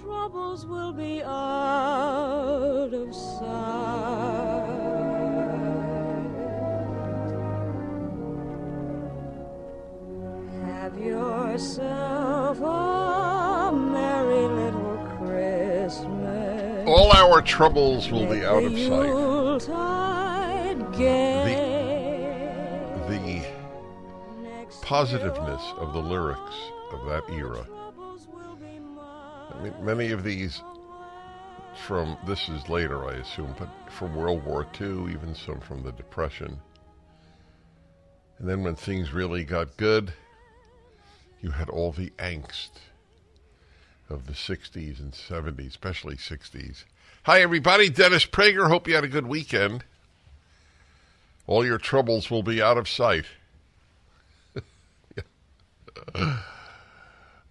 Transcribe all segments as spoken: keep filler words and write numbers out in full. Troubles will be out of sight. Have yourself a merry little Christmas. All our troubles will be out of sight. The, the positiveness of the lyrics of that era. I mean, many of these from, this is later, I assume, but from World War Two, even some from the Depression. And then when things really got good, you had all the angst of the sixties and seventies, especially sixties. Hi, everybody. Dennis Prager. Hope you had a good weekend. All your troubles will be out of sight. Oh...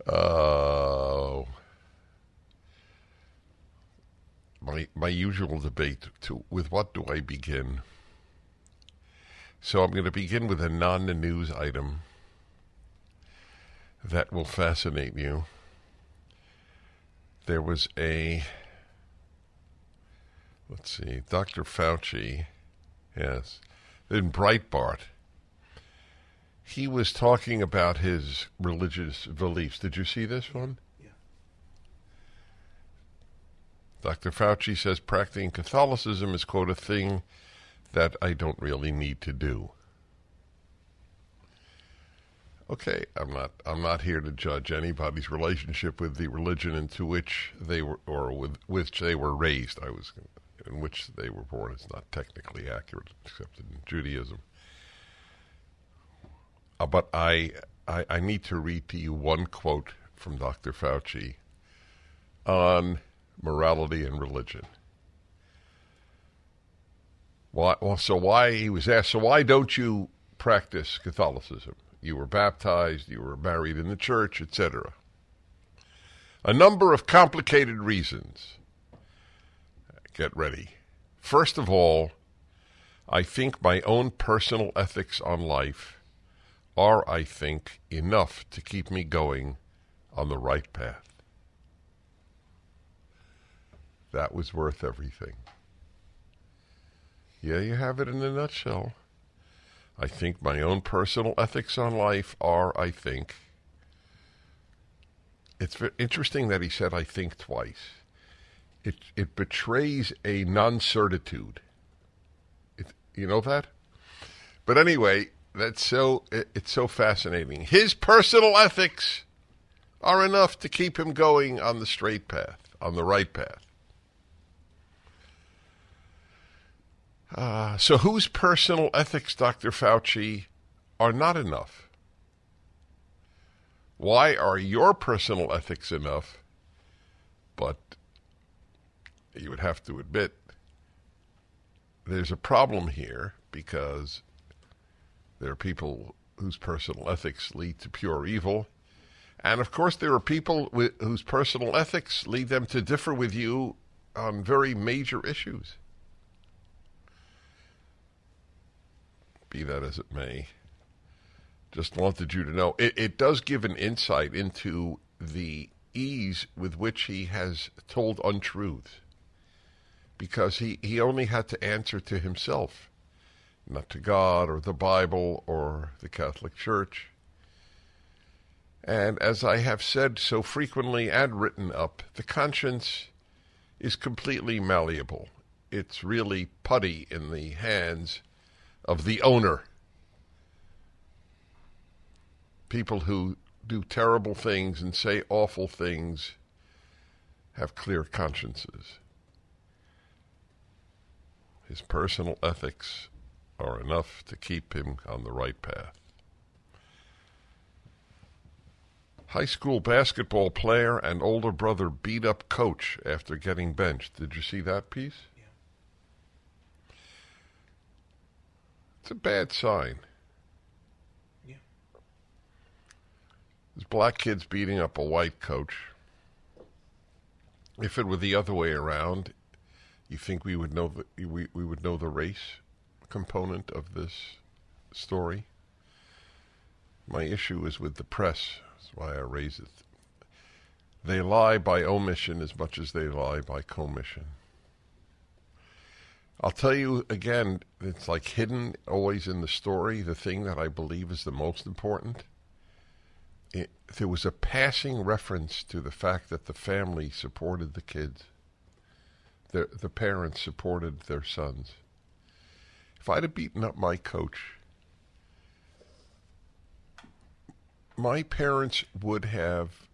uh, My my usual debate, to, with what do I begin? So I'm going to begin with a non-news item that will fascinate you. There was a, let's see, Doctor Fauci, yes, in Breitbart. He was talking about his religious beliefs. Did you see this one? Doctor Fauci says practicing Catholicism is, quote, a thing that I don't really need to do. Okay, I'm not I'm not here to judge anybody's relationship with the religion into which they were, or with which they were raised. I was in which they were born. It's not technically accurate, except in Judaism. Uh, but I, I I need to read to you one quote from Doctor Fauci on morality and religion. Why? Well, so why, he was asked, so why don't you practice Catholicism? You were baptized, you were married in the church, et cetera. A number of complicated reasons. Get ready. First of all, I think my own personal ethics on life are, I think, enough to keep me going on the right path. That was worth everything. Yeah, you have it in a nutshell. I think my own personal ethics on life are, I think. It's interesting that he said, I think, twice. It it betrays a non-certitude. It, you know that? But anyway, that's so it, it's so fascinating. His personal ethics are enough to keep him going on the straight path, on the right path. Uh, so whose personal ethics, Doctor Fauci, are not enough? Why are your personal ethics enough? But you would have to admit there's a problem here, because there are people whose personal ethics lead to pure evil. And, of course, there are people with, whose personal ethics lead them to differ with you on very major issues. Be that as it may, just wanted you to know. It, it does give an insight into the ease with which he has told untruths, because he, he only had to answer to himself, not to God or the Bible or the Catholic Church. And as I have said so frequently and written up, the conscience is completely malleable. it's really putty in the hands of the owner. People who do terrible things and say awful things have clear consciences. His personal ethics are enough to keep him on the right path. High school basketball player and older brother beat up coach after getting benched. Did you see that piece? Yeah. It's a bad sign. Yeah. There's black kids beating up a white coach. If it were the other way around, you think we would know the, we, we would know the race component of this story? My issue is with the press. That's why I raise it. They lie by omission as much as they lie by commission. I'll tell you again, it's like hidden always in the story, the thing that I believe is the most important. It, there was a passing reference to the fact that the family supported the kids. The, the parents supported their sons. If I'd have beaten up my coach, my parents would have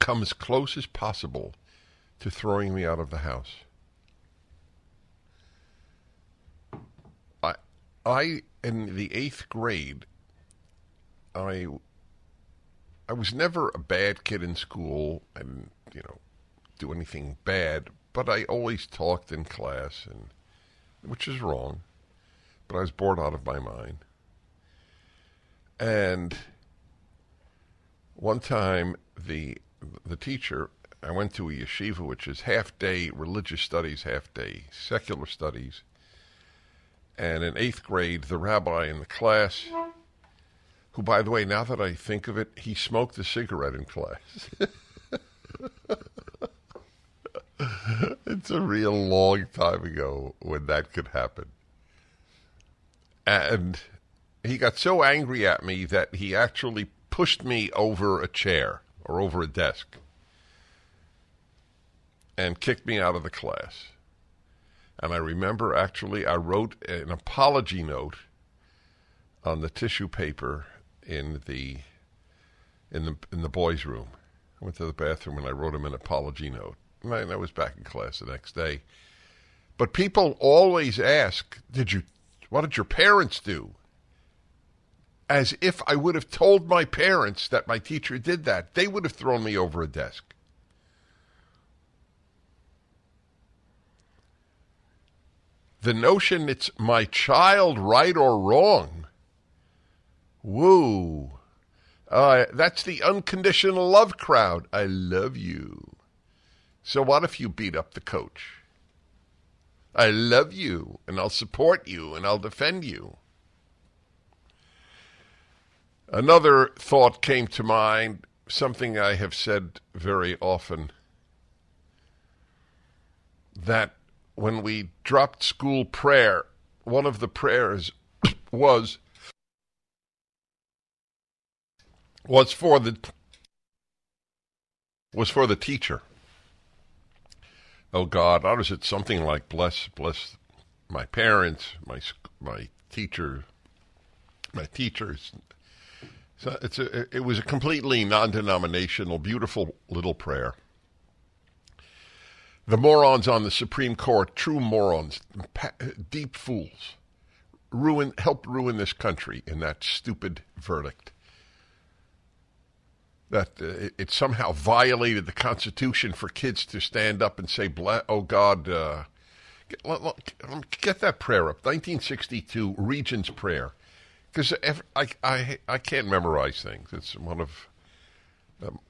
come as close as possible to throwing me out of the house. I, I in the eighth grade, I, I was never a bad kid in school and, you know, do anything bad, but I always talked in class, and which is wrong, but I was bored out of my mind. And one time, the the teacher, I went to a yeshiva, which is half-day religious studies, half-day secular studies. And in eighth grade, the rabbi in the class, who, by the way, now that I think of it, he smoked a cigarette in class. It's a real long time ago when that could happen. And he got so angry at me that he actually pushed me over a chair or over a desk and kicked me out of the class. And I remember actually I wrote an apology note on the tissue paper in the in the in the boys' room. I went to the bathroom and I wrote him an apology note. And I, and I was back in class the next day. But people always ask, "Did you? What did your parents do?" As if I would have told my parents that my teacher did that. They would have thrown me over a desk. The notion it's my child, right or wrong. Woo. Uh, that's the unconditional love crowd. I love you. So what if you beat up the coach? I love you, and I'll support you, and I'll defend you. Another thought came to mind, something I have said very often, that when we dropped school prayer, one of the prayers was was for the was for the teacher. Oh God, how is it something like bless bless my parents, my my teacher, my teachers. So it's a, it was a completely non-denominational, beautiful little prayer. The morons on the Supreme Court, true morons, deep fools, ruin, helped ruin this country in that stupid verdict. That uh, it somehow violated the Constitution for kids to stand up and say, oh God, uh, get, let, let, get that prayer up. nineteen sixty-two, Regent's Prayer. Because I, I, I can't memorize things. It's one of um,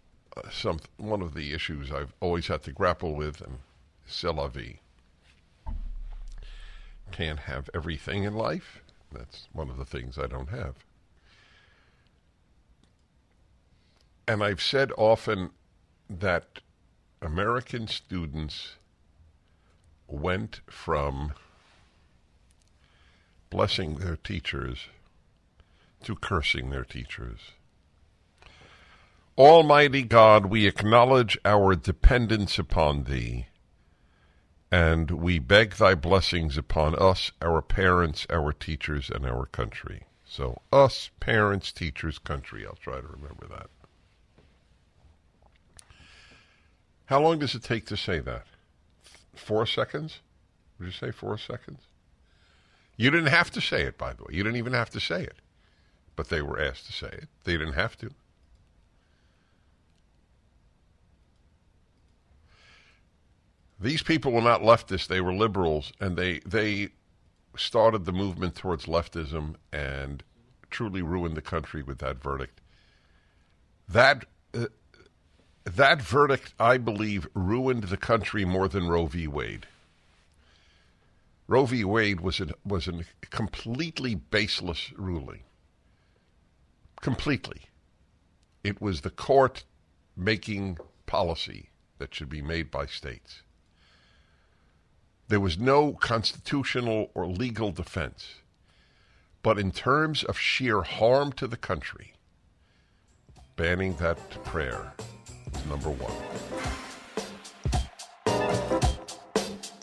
some one of the issues I've always had to grapple with, and c'est la vie. Can't have everything in life. That's one of the things I don't have. And I've said often that American students went from blessing their teachers to cursing their teachers. Almighty God, we acknowledge our dependence upon Thee and we beg thy blessings upon us, our parents, our teachers, and our country. So us, parents, teachers, country. I'll try to remember that. How long does it take to say that? Four seconds? Would you say four seconds? You didn't have to say it, by the way. You didn't even have to say it. But they were asked to say it. They didn't have to. These people were not leftists. They were liberals, and they they started the movement towards leftism and truly ruined the country with that verdict. That uh, that verdict, I believe, ruined the country more than Roe v. Wade. Roe v. Wade was a, was a completely baseless ruling. Completely. It was the court making policy that should be made by states. There was no constitutional or legal defense. But in terms of sheer harm to the country, banning that prayer is number one.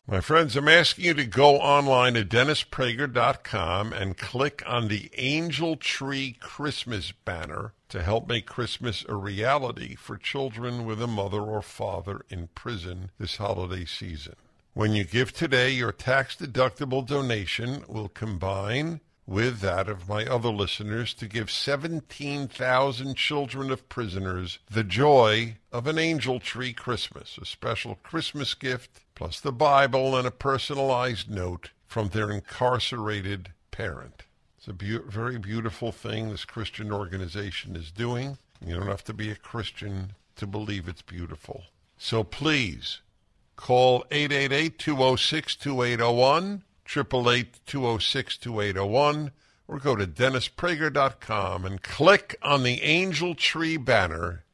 My friends, I'm asking you to go online to dennis prager dot com and click on the Angel Tree Christmas banner to help make Christmas a reality for children with a mother or father in prison this holiday season. When you give today, your tax-deductible donation will combine with that of my other listeners to give seventeen thousand children of prisoners the joy of an Angel Tree Christmas, a special Christmas gift plus the Bible and a personalized note from their incarcerated parent. It's a be- very beautiful thing this Christian organization is doing. You don't have to be a Christian to believe it's beautiful. So please call eight eight eight, two oh six, two eight oh one, eight eight eight, two oh six, two eight oh one, or go to dennis prager dot com and click on the Angel Tree banner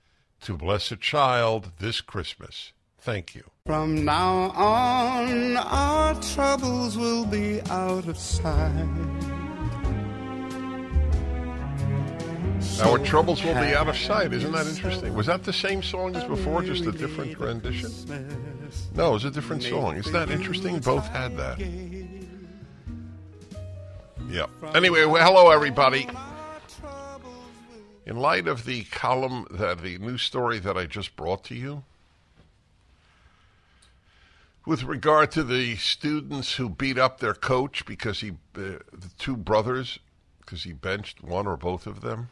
to bless a child this Christmas. Thank you. From now on, our troubles will be out of sight. Our troubles will be out of sight. Isn't that interesting? Was that the same song as before, just a different rendition? No, it was a different song. Isn't that interesting? Both had that. Yeah. Anyway, well, hello, everybody. In light of the column, that the news story that I just brought to you, with regard to the students who beat up their coach because he, uh, the two brothers, because he benched one or both of them.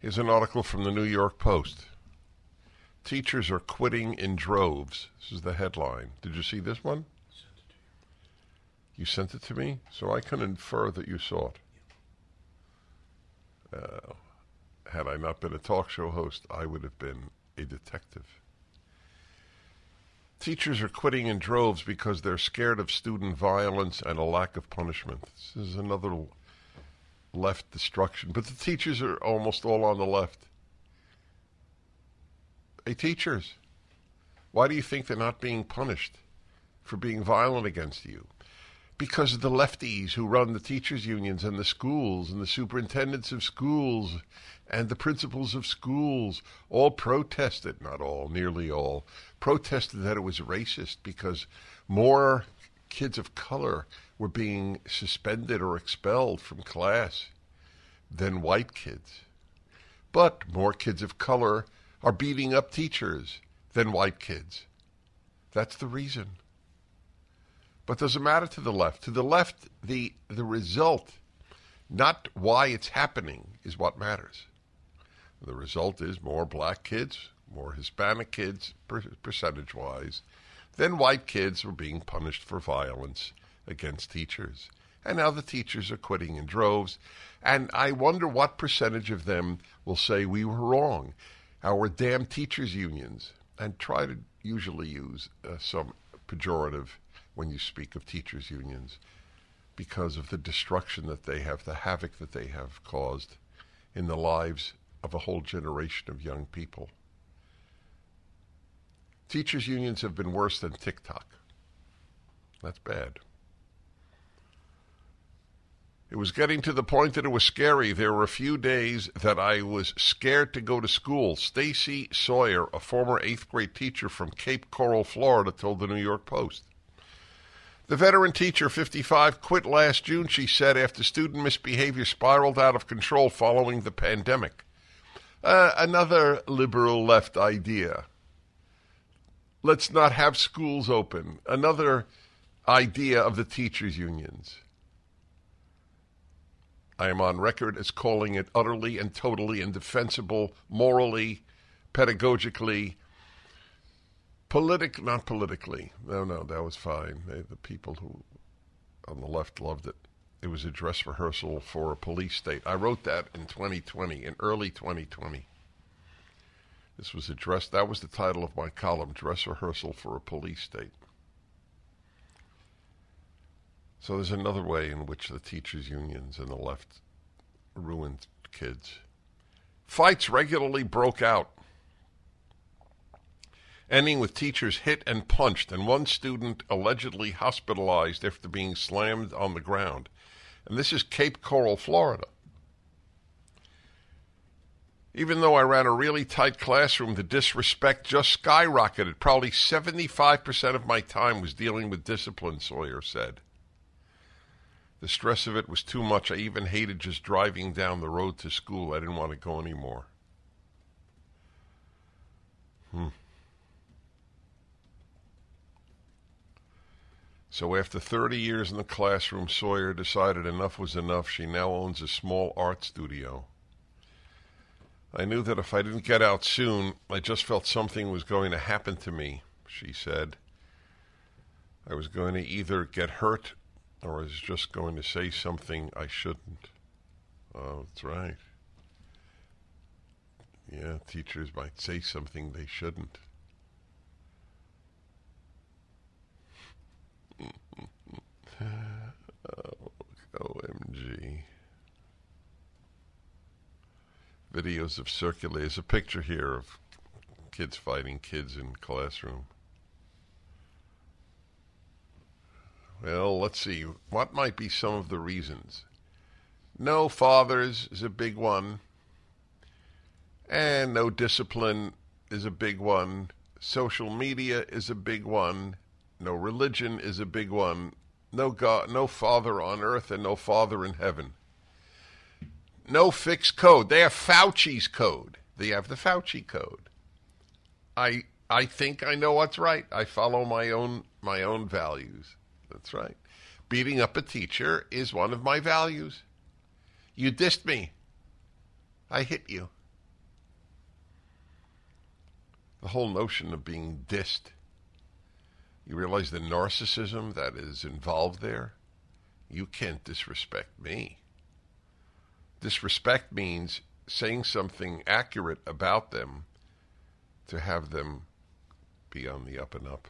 Here's an article from the New York Post. Teachers are quitting in droves. This is the headline. Did you see this one? You sent it to me? So I can infer that you saw it. Uh, had I not been a talk show host, I would have been a detective. Teachers are quitting in droves because they're scared of student violence and a lack of punishment. This is another left destruction. But the teachers are almost all on the left. Hey, teachers, why do you think they're not being punished for being violent against you? Because of the lefties who run the teachers' unions and the schools and the superintendents of schools and the principals of schools all protested, not all, nearly all, protested that it was racist because more kids of color were being suspended or expelled from class than white kids. But more kids of color are beating up teachers than white kids. That's the reason. But doesn't matter to the left. To the left, the the result, not why it's happening, is what matters. The result is more black kids, more Hispanic kids, per- percentage-wise, than white kids were being punished for violence against teachers. And now the teachers are quitting in droves. And I wonder what percentage of them will say we were wrong. Our damn teachers' unions, and try to usually use uh, some pejorative when you speak of teachers' unions, because of the destruction that they have, the havoc that they have caused in the lives of a whole generation of young people. Teachers' unions have been worse than TikTok. That's bad. It was getting to the point that it was scary. There were a few days that I was scared to go to school. Stacy Sawyer, a former eighth grade teacher from Cape Coral, Florida, told the New York Post. The veteran teacher, fifty-five, quit last June, she said, after student misbehavior spiraled out of control following the pandemic. Uh, another liberal left idea. Let's not have schools open. Another idea of the teachers' unions. I am on record as calling it utterly and totally indefensible, morally, pedagogically, politic, not politically. No, no, that was fine. They, the people who on the left loved it. It was a dress rehearsal for a police state. I wrote that in twenty twenty, in early twenty twenty. This was a dress, that was the title of my column, Dress Rehearsal for a Police State. So there's another way in which the teachers' unions and the left ruined kids. Fights regularly broke out, ending with teachers hit and punched, and one student allegedly hospitalized after being slammed on the ground. And this is Cape Coral, Florida. Even though I ran a really tight classroom, the disrespect just skyrocketed. Probably seventy-five percent of my time was dealing with discipline, Sawyer said. The stress of it was too much. I even hated just driving down the road to school. I didn't want to go anymore. Hmm. So after thirty years in the classroom, Sawyer decided enough was enough. She now owns a small art studio. I knew that if I didn't get out soon, I just felt something was going to happen to me, she said. I was going to either get hurt or I was just going to say something I shouldn't. Oh, that's right. Yeah, teachers might say something they shouldn't. Oh, O M G. Videos have circulated. There's a picture here of kids fighting kids in classroom. Well, let's see. What might be some of the reasons? No fathers is a big one. And no discipline is a big one. Social media is a big one. No religion is a big one. No God, no father on earth and no father in heaven. No fixed code. They have Fauci's code. They have the Fauci code. I I think I know what's right. I follow my own my own values. That's right. Beating up a teacher is one of my values. You dissed me. I hit you. The whole notion of being dissed. You realize the narcissism that is involved there? You can't disrespect me. Disrespect means saying something accurate about them to have them be on the up and up.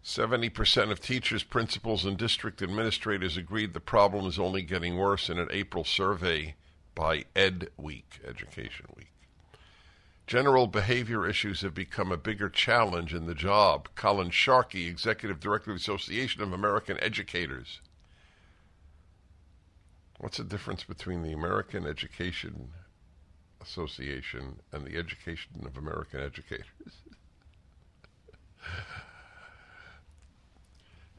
seventy percent of teachers, principals, and district administrators agreed the problem is only getting worse in an April survey by Ed Week, Education Week. General behavior issues have become a bigger challenge in the job. Colin Sharkey, Executive Director of the Association of American Educators. What's the difference between the American Education Association and the Education of American Educators?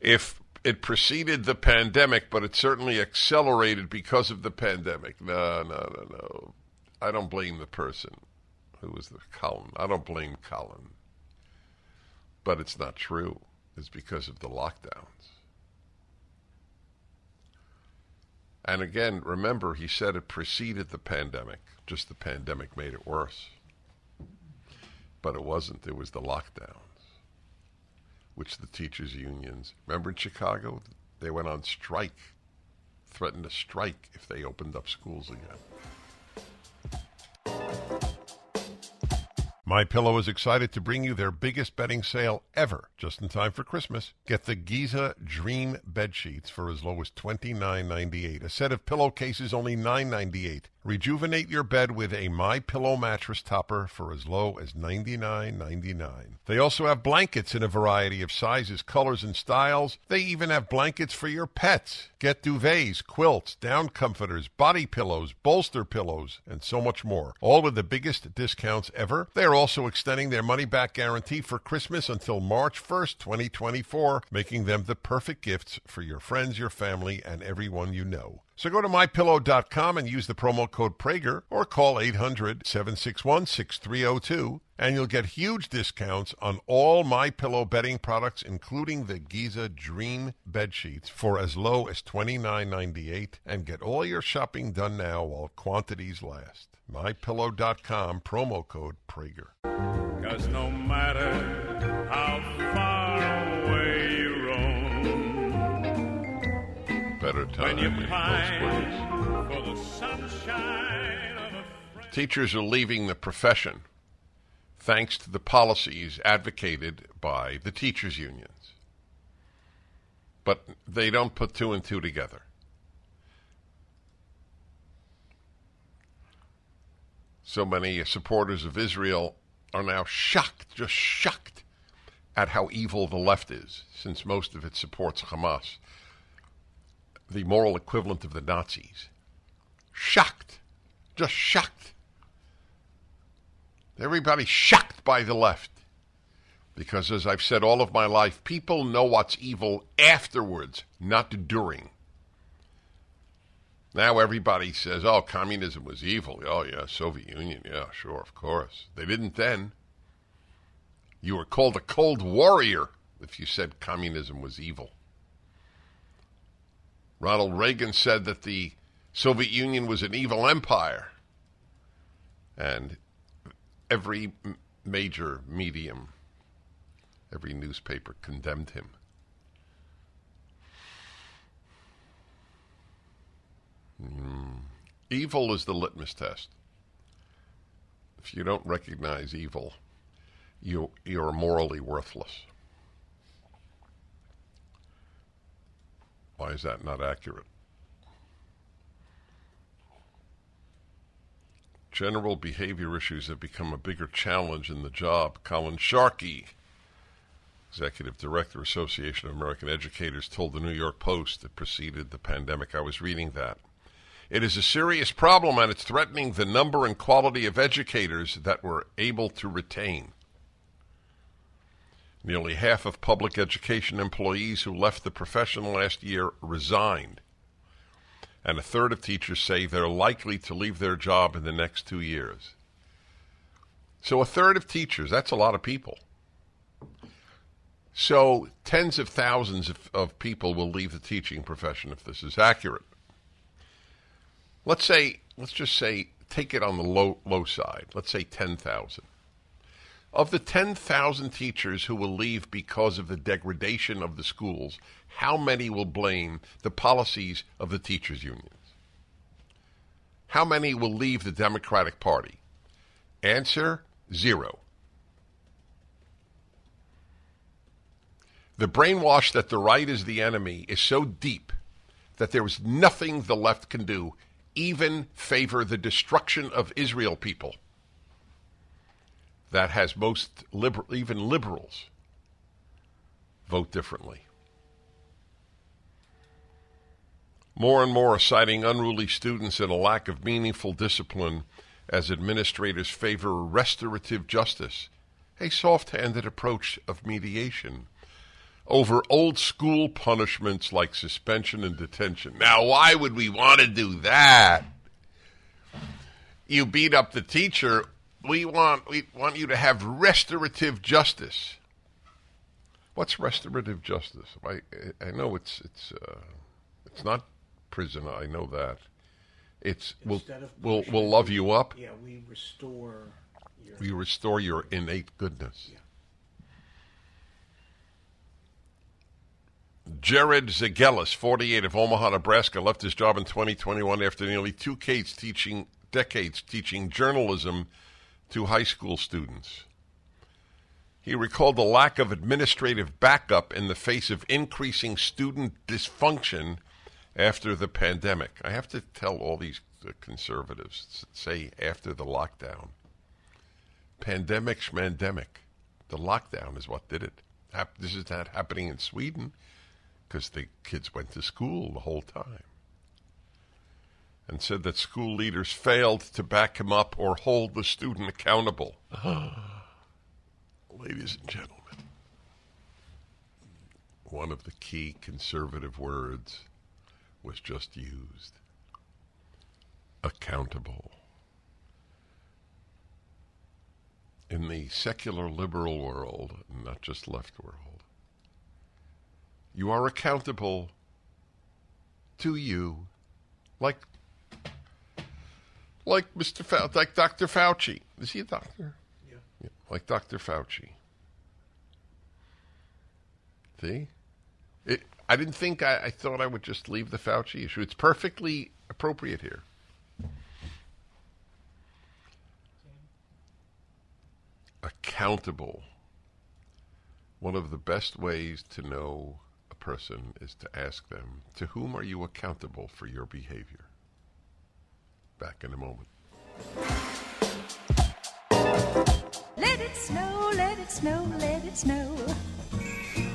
If it preceded the pandemic, but it certainly accelerated because of the pandemic. No, no, no, no. I don't blame the person who was the Colin. I don't blame Colin. But it's not true. It's because of the lockdowns. And again, remember, he said it preceded the pandemic. Just the pandemic made it worse. But it wasn't. It was the lockdown. Which the teachers' unions, remember in Chicago, they went on strike, threatened a strike if they opened up schools again. MyPillow is excited to bring you their biggest bedding sale ever, just in time for Christmas. Get the Giza Dream bed sheets for as low as twenty-nine ninety-eight. A set of pillowcases only nine ninety-eight. Rejuvenate your bed with a MyPillow mattress topper for as low as ninety-nine ninety-nine. They also have blankets in a variety of sizes, colors, and styles. They even have blankets for your pets. Get duvets, quilts, down comforters, body pillows, bolster pillows, and so much more. All with the biggest discounts ever. They are also extending their money-back guarantee for Christmas until March first, twenty twenty-four, making them the perfect gifts for your friends, your family, and everyone you know. So go to my pillow dot com and use the promo code Prager or call eight hundred, seven six one, six three zero two and you'll get huge discounts on all MyPillow bedding products, including the Giza Dream bed sheets for as low as twenty-nine ninety-eight, and get all your shopping done now while quantities last. my pillow dot com, promo code Prager. 'Cause no matter how far away you roam, better time in most ways. For the sunshine of a friend. Teachers are leaving the profession thanks to the policies advocated by the teachers' unions. But they don't put two and two together. So many supporters of Israel are now shocked, just shocked, at how evil the left is, since most of it supports Hamas, the moral equivalent of the Nazis. Shocked, just shocked. Everybody's shocked by the left. Because, as I've said all of my life, people know what's evil afterwards, not during. Now everybody says, oh, communism was evil. Oh, yeah, Soviet Union, yeah, sure, of course. They didn't then. You were called a cold warrior if you said communism was evil. Ronald Reagan said that the Soviet Union was an evil empire. And every major medium, every newspaper condemned him. Mm. Evil is the litmus test. If you don't recognize evil, you, you're morally worthless. Why is that not accurate? General behavior issues have become a bigger challenge in the job. Colin Sharkey, executive director, Association of American Educators, told the New York Post that preceded the pandemic. I was reading that. It is a serious problem, and it's threatening the number and quality of educators that we're able to retain. Nearly half of public education employees who left the profession last year resigned. And a third of teachers say they're likely to leave their job in the next two years. So a third of teachers, that's a lot of people. So tens of thousands of, of people will leave the teaching profession if this is accurate. Let's say, let's just say, take it on the low, low side. Let's say ten thousand. Of the ten thousand teachers who will leave because of the degradation of the schools, how many will blame the policies of the teachers' unions? How many will leave the Democratic Party? Answer, zero. The brainwash that the right is the enemy is so deep that there is nothing the left can do, even favor the destruction of Israel people. That has most liberal, even liberals, vote differently. More and more are citing unruly students and a lack of meaningful discipline as administrators favor restorative justice, a soft-handed approach of mediation, over old school punishments like suspension and detention. Now, why would we want to do that? You beat up the teacher. We want we want you to have restorative justice. What's restorative justice? I I know it's it's uh, it's not prison. I know that. It's we'll, we'll we'll love you up. Yeah, we restore. Your... We restore your innate goodness. Yeah. Jared Zagelis, forty-eight, of Omaha, Nebraska, left his job in twenty twenty-one after nearly two decades teaching decades teaching journalism to high school students. He recalled the lack of administrative backup in the face of increasing student dysfunction after the pandemic. I have to tell all these the conservatives say after the lockdown. Pandemic schmandemic. The lockdown is what did it. This is not happening in Sweden because the kids went to school the whole time. And said that school leaders failed to back him up or hold the student accountable. Ladies and gentlemen, one of the key conservative words was just used. Accountable. In the secular liberal world, not just left world, you are accountable to you, like like Mister Fau- like Doctor Fauci. Is he a doctor? Yeah. yeah. Like Doctor Fauci. See? It, I didn't think, I, I thought I would just leave the Fauci issue. It's perfectly appropriate here. Accountable. One of the best ways to know a person is to ask them, to whom are you accountable for your behavior? Back in a moment. Let it snow, let it snow, let it snow.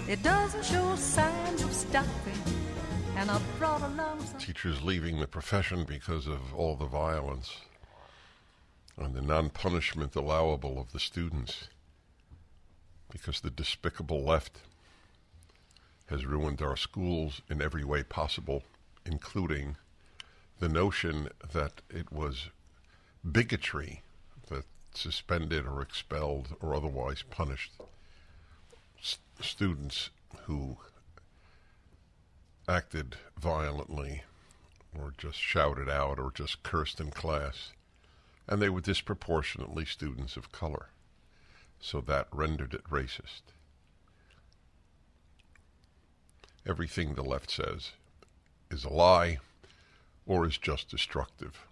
It doesn't show signs of stopping. And I brought along some... Teachers leaving the profession because of all the violence and the non-punishment allowable of the students, because the despicable left has ruined our schools in every way possible, including the notion that it was bigotry that suspended or expelled or otherwise punished s- students who acted violently or just shouted out or just cursed in class. And they were disproportionately students of color. So that rendered it racist. Everything the left says is a lie or is just destructive.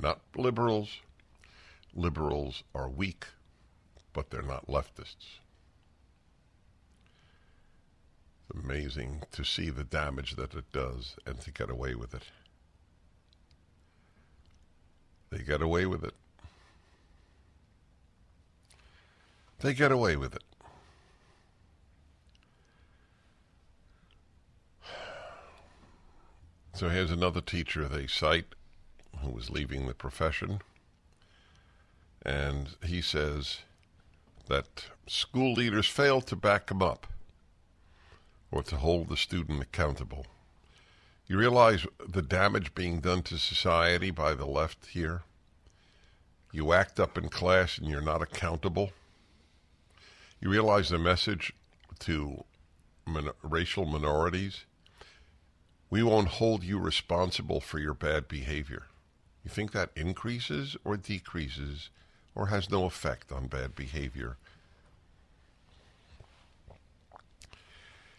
Not liberals. Liberals are weak, but they're not leftists. It's amazing to see the damage that it does and to get away with it. They got away with it. They got away with it. So here's another teacher they cite who was leaving the profession. And he says that school leaders failed to back him up or to hold the student accountable. You realize the damage being done to society by the left here? You act up in class and you're not accountable. You realize the message to min- racial minorities? We won't hold you responsible for your bad behavior. You think that increases or decreases or has no effect on bad behavior?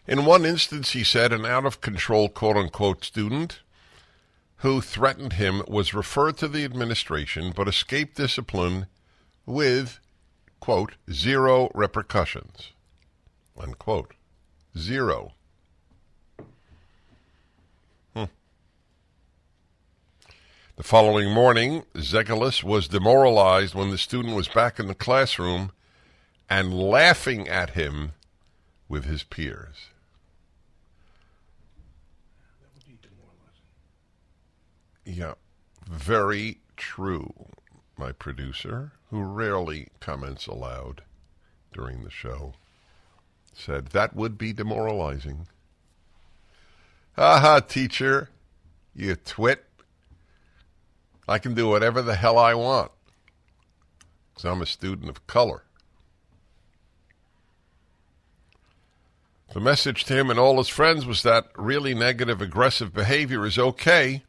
In one instance, he said, an out-of-control, quote-unquote, student who threatened him was referred to the administration but escaped discipline with, quote, zero repercussions, unquote. Zero. Hmm. The following morning, Zagelis was demoralized when the student was back in the classroom and laughing at him with his peers. Yeah, very true, my producer, who rarely comments aloud during the show, said that would be demoralizing. Ha ha, teacher, you twit. I can do whatever the hell I want because I'm a student of color. The message to him and all his friends was that really negative, aggressive behavior is okay.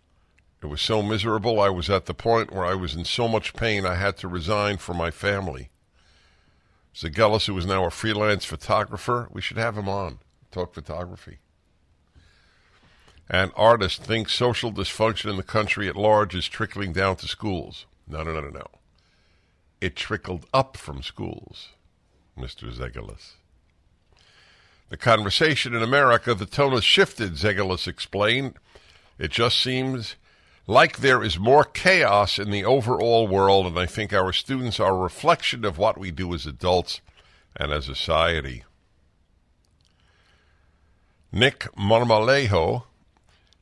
It was so miserable, I was at the point where I was in so much pain I had to resign for my family. Zagelis, who is now a freelance photographer, we should have him on, talk photography. An artist thinks social dysfunction in the country at large is trickling down to schools. No, no, no, no, no. It trickled up from schools, Mister Zagelis. The conversation in America, the tone has shifted, Zagelis explained. It just seems like there is more chaos in the overall world, and I think our students are a reflection of what we do as adults and as a society. Nick Marmalejo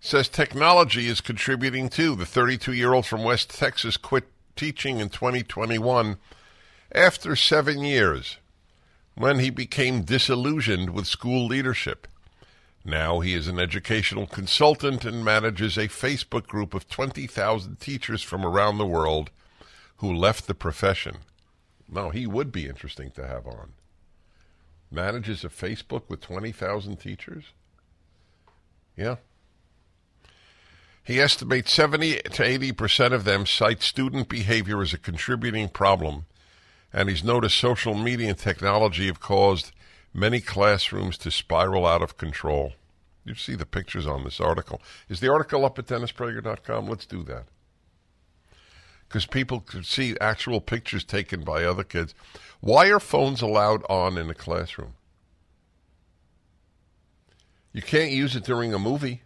says technology is contributing too. The thirty-two-year-old from West Texas quit teaching in twenty twenty-one after seven years when he became disillusioned with school leadership. Now he is an educational consultant and manages a Facebook group of twenty thousand teachers from around the world who left the profession. Now, he would be interesting to have on. Manages a Facebook with twenty thousand teachers? Yeah. He estimates seventy to eighty percent of them cite student behavior as a contributing problem, and he's noticed social media and technology have caused many classrooms to spiral out of control. You see the pictures on this article. Is the article up at dennis prager dot com? Let's do that. Because people could see actual pictures taken by other kids. Why are phones allowed on in a classroom? You can't use it during a movie,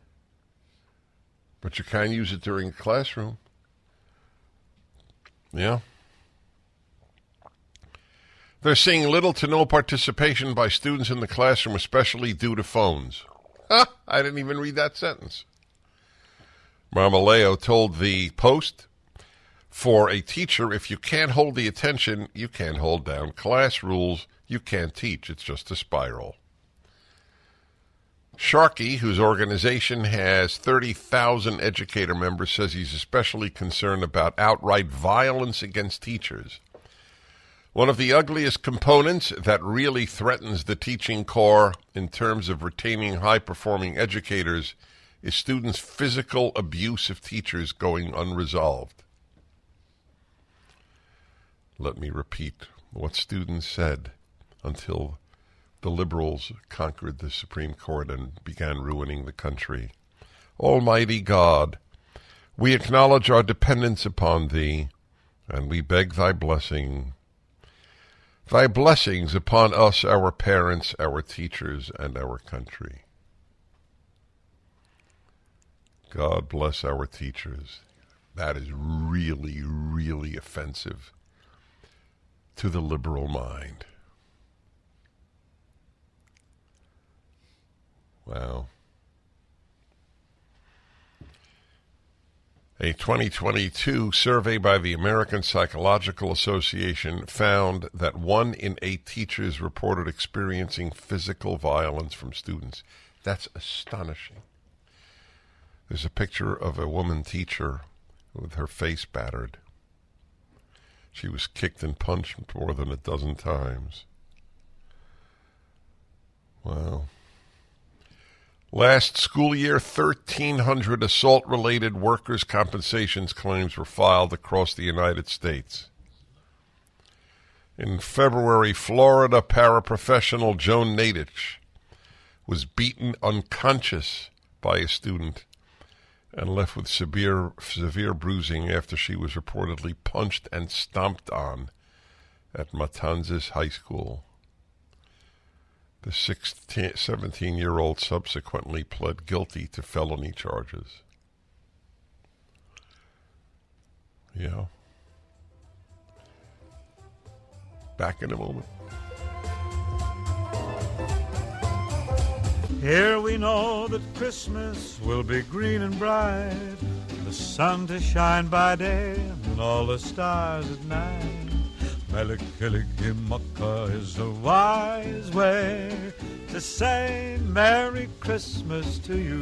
but you can use it during a classroom. Yeah. They're seeing little to no participation by students in the classroom, especially due to phones. Huh, I didn't even read that sentence. Marmalejo told the Post, for a teacher, if you can't hold the attention, you can't hold down class rules, you can't teach. It's just a spiral. Sharkey, whose organization has thirty thousand educator members, says he's especially concerned about outright violence against teachers. One of the ugliest components that really threatens the teaching corps in terms of retaining high-performing educators is students' physical abuse of teachers going unresolved. Let me repeat what students said until the liberals conquered the Supreme Court and began ruining the country. Almighty God, we acknowledge our dependence upon Thee, and we beg Thy blessing. Thy blessings upon us, our parents, our teachers, and our country. God bless our teachers. That is really, really offensive to the liberal mind. Wow. A twenty twenty-two survey by the American Psychological Association found that one in eight teachers reported experiencing physical violence from students. That's astonishing. There's a picture of a woman teacher with her face battered. She was kicked and punched more than a dozen times. Wow. Last school year, thirteen hundred assault-related workers' compensations claims were filed across the United States. In February, Florida paraprofessional Joan Nadich was beaten unconscious by a student and left with severe, severe bruising after she was reportedly punched and stomped on at Matanzas High School. The seventeen-year-old subsequently pled guilty to felony charges. Yeah. Back in a moment. Here we know that Christmas will be green and bright, the sun to shine by day and all the stars at night. Melikilikimaka is a wise way to say Merry Christmas to you.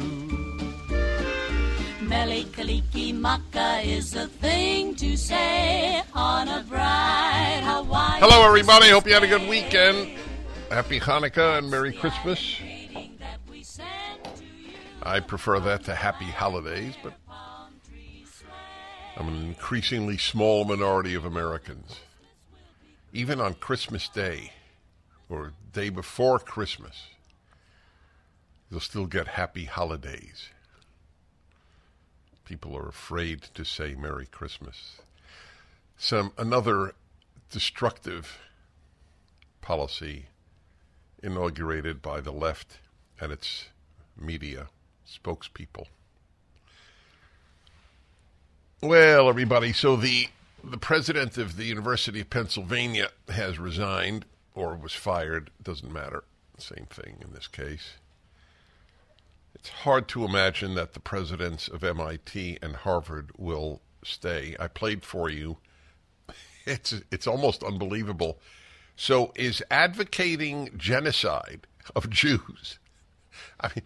Melikilikimaka is a thing to say on a bright Hawaii. Hello, everybody. Hope you had a good weekend. Happy Hanukkah and Merry Christmas. I prefer that to Happy Holidays, but I'm an increasingly small minority of Americans. Even on Christmas Day, or day before Christmas, you'll still get Happy Holidays. People are afraid to say Merry Christmas. Some another destructive policy inaugurated by the left and its media spokespeople. Well, everybody, so the the president of the University of Pennsylvania has resigned or was fired. Doesn't matter. Same thing in this case. It's hard to imagine that the presidents of M I T and Harvard will stay. I played for you. It's it's almost unbelievable. So is advocating genocide of Jews, I mean,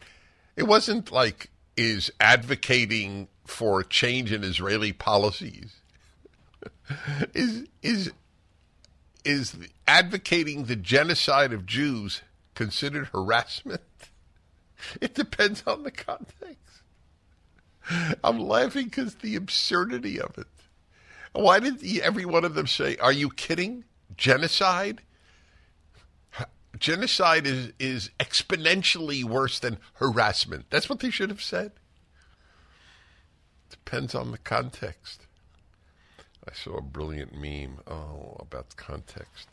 it wasn't like is advocating for a change in Israeli policies. is is is advocating the genocide of Jews considered harassment? It depends on the context. I'm laughing because the absurdity of it. Why did the, every one of them say, are you kidding? Genocide? Genocide is, is exponentially worse than harassment. That's what they should have said. Depends on the context. I saw a brilliant meme, oh, about context.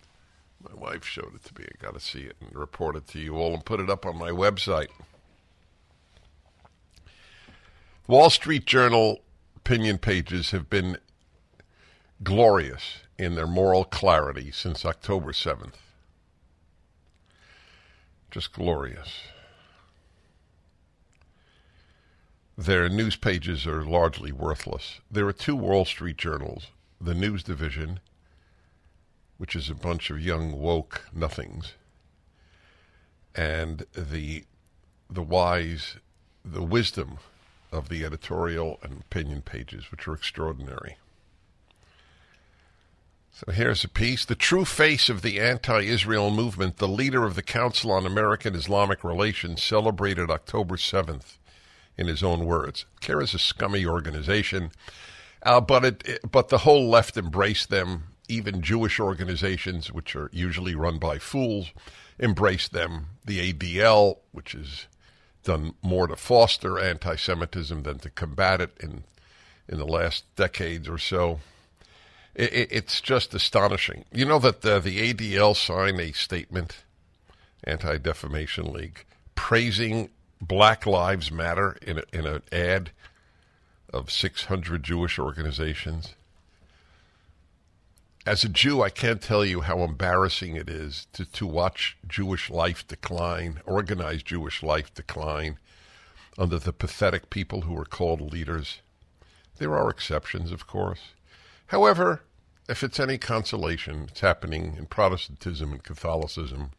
My wife showed it to me. I got to see it and report it to you all and put it up on my website. Wall Street Journal opinion pages have been glorious in their moral clarity since October seventh. Just glorious. Their news pages are largely worthless. There are two Wall Street Journals, the news division, which is a bunch of young woke nothings, and the the wise, the wisdom of the editorial and opinion pages, which are extraordinary. So here's a piece. The true face of the anti-Israel movement, the leader of the Council on American Islamic Relations, celebrated October seventh, in his own words. C A I R is a scummy organization, uh, but it, it, but the whole left embraced them. Even Jewish organizations, which are usually run by fools, embrace them. The A D L, which has done more to foster anti-Semitism than to combat it in in the last decades or so. It, it, it's just astonishing. You know that the, the A D L signed a statement, Anti-Defamation League, praising Black Lives Matter in, a, in an ad of six hundred Jewish organizations. As a Jew, I can't tell you how embarrassing it is to, to watch Jewish life decline, organized Jewish life decline, under the pathetic people who are called leaders. There are exceptions, of course. However, if it's any consolation, it's happening in Protestantism and Catholicism.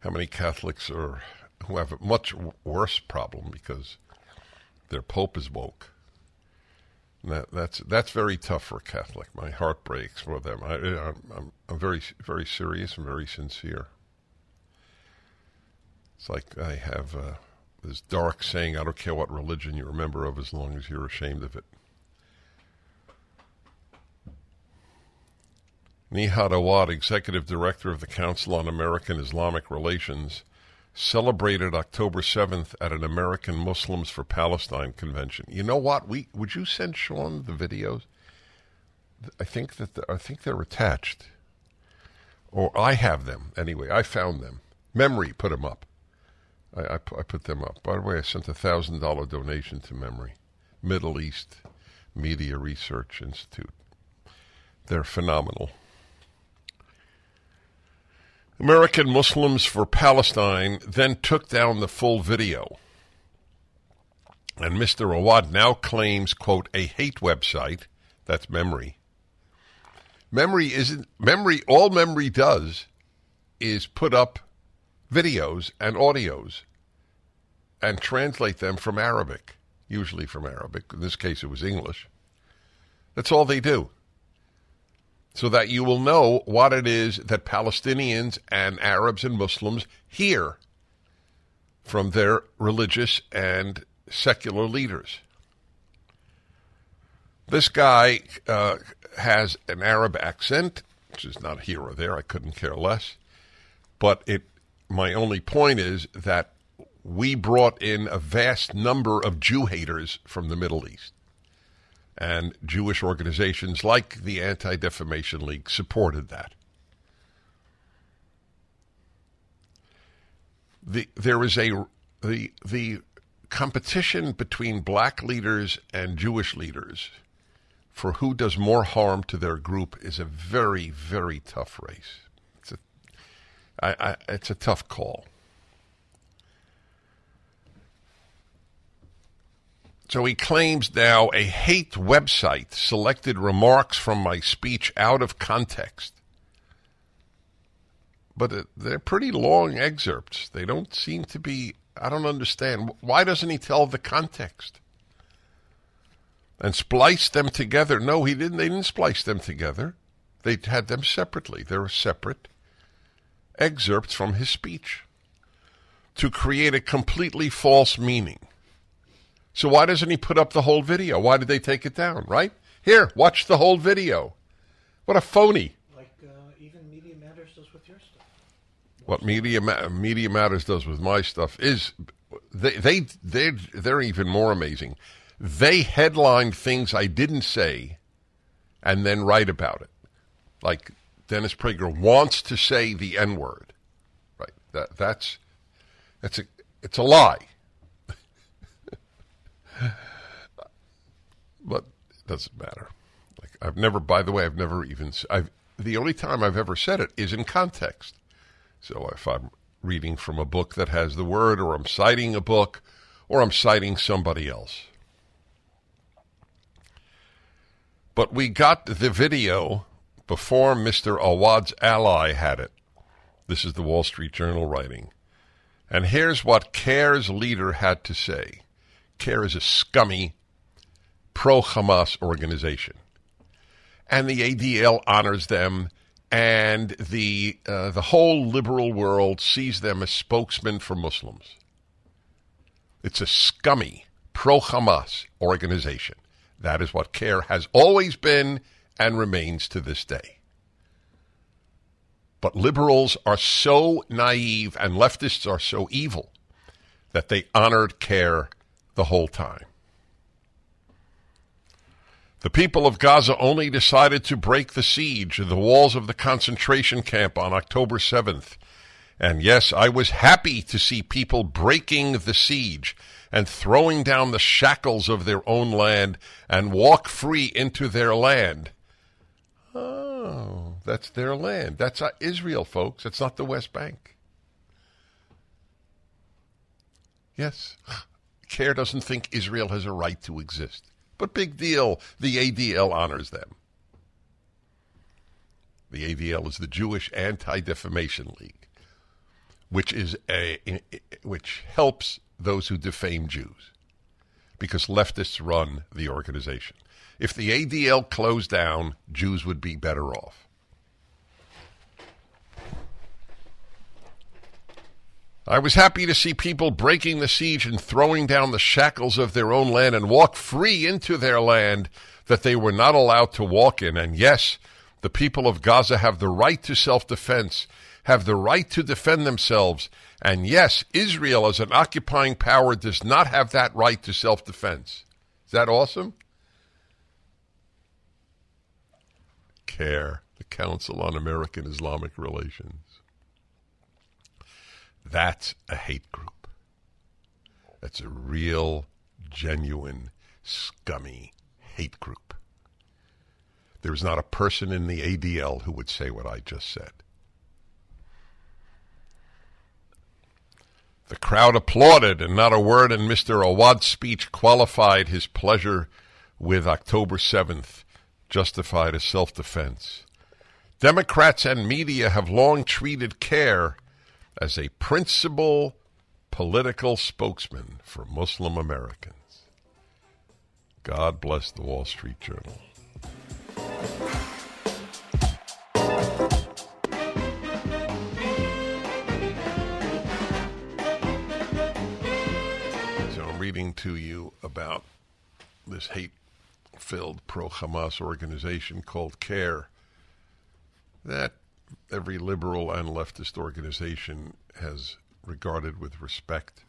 How many Catholics are who have a much worse problem because their Pope is woke? That, that's that's very tough for a Catholic. My heart breaks for them. I, I'm, I'm very, very serious and very sincere. It's like I have uh, this dark saying, I don't care what religion you're a member of as long as you're ashamed of it. Nihad Awad, executive director of the Council on American Islamic Relations, celebrated October seventh at an American Muslims for Palestine convention. You know what? We would you send Sean the videos? I think that the, I think they're attached, or I have them anyway. I found them. Memory put them up. I, I, I put them up. By the way, I sent a thousand dollar donation to Memory, Middle East Media Research Institute. They're phenomenal. American Muslims for Palestine then took down the full video. And Mister Awad now claims, quote, a hate website. That's Memory. Memory isn't, Memory, all Memory does is put up videos and audios and translate them from Arabic, usually from Arabic. In this case, it was English. That's all they do, so that you will know what it is that Palestinians and Arabs and Muslims hear from their religious and secular leaders. This guy uh, has an Arab accent, which is not here or there. I couldn't care less. But it, my only point is that we brought in a vast number of Jew haters from the Middle East. And Jewish organizations like the Anti-Defamation League supported that. The, there is a the the competition between black leaders and Jewish leaders for who does more harm to their group is a very, very tough race. It's a, I, I, it's a tough call. So he claims now a hate website selected remarks from my speech out of context. But they're pretty long excerpts. They don't seem to be, I don't understand. Why doesn't he tell the context? And splice them together. No, he didn't. They didn't splice them together. They had them separately. They were separate excerpts from his speech to create a completely false meaning. So why doesn't he put up the whole video? Why did they take it down, right? Here, watch the whole video. What a phony. Like uh, even Media Matters does with your stuff. What Media Ma- Media Matters does with my stuff is, they, they, they're, they're even more amazing. They headline things I didn't say and then write about it. Like Dennis Prager wants to say the N-word. Right? That that's that's a it's a lie. But it doesn't matter. Like I've never, by the way, I've never even, I've, the only time I've ever said it is in context. So if I'm reading from a book that has the word, or I'm citing a book, or I'm citing somebody else. But we got the video before Mister Awad's ally had it. This is the Wall Street Journal writing. And here's what C A Re's leader had to say. C A R E is a scummy pro-Hamas organization. And the A D L honors them, and the uh, the whole liberal world sees them as spokesmen for Muslims. It's a scummy pro-Hamas organization. That is what C A R E has always been and remains to this day. But liberals are so naive and leftists are so evil that they honored C A R E the whole time. The people of Gaza only decided to break the siege of the walls of the concentration camp on October seventh. And yes, I was happy to see people breaking the siege and throwing down the shackles of their own land and walk free into their land. Oh, that's their land. That's Israel, folks. It's not the West Bank. Yes. C A R E doesn't think Israel has a right to exist. But big deal, the A D L honors them. The A D L is the Jewish Anti-Defamation League, which is a which helps those who defame Jews, because leftists run the organization. If the A D L closed down, Jews would be better off. I was happy to see people breaking the siege and throwing down the shackles of their own land and walk free into their land that they were not allowed to walk in. And yes, the people of Gaza have the right to self-defense, have the right to defend themselves. And yes, Israel as an occupying power does not have that right to self-defense. Is that awesome? C A R E, the Council on American Islamic Relations. That's a hate group. That's a real, genuine, scummy hate group. There's not a person in the A D L who would say what I just said. The crowd applauded, and not a word in Mister Awad's speech qualified his pleasure with October seventh, justified as self-defense. Democrats and media have long treated C A R E as a principal political spokesman for Muslim Americans. God bless the Wall Street Journal. So I'm reading to you about this hate-filled pro-Hamas organization called C A R E that every liberal and leftist organization has regarded with respect.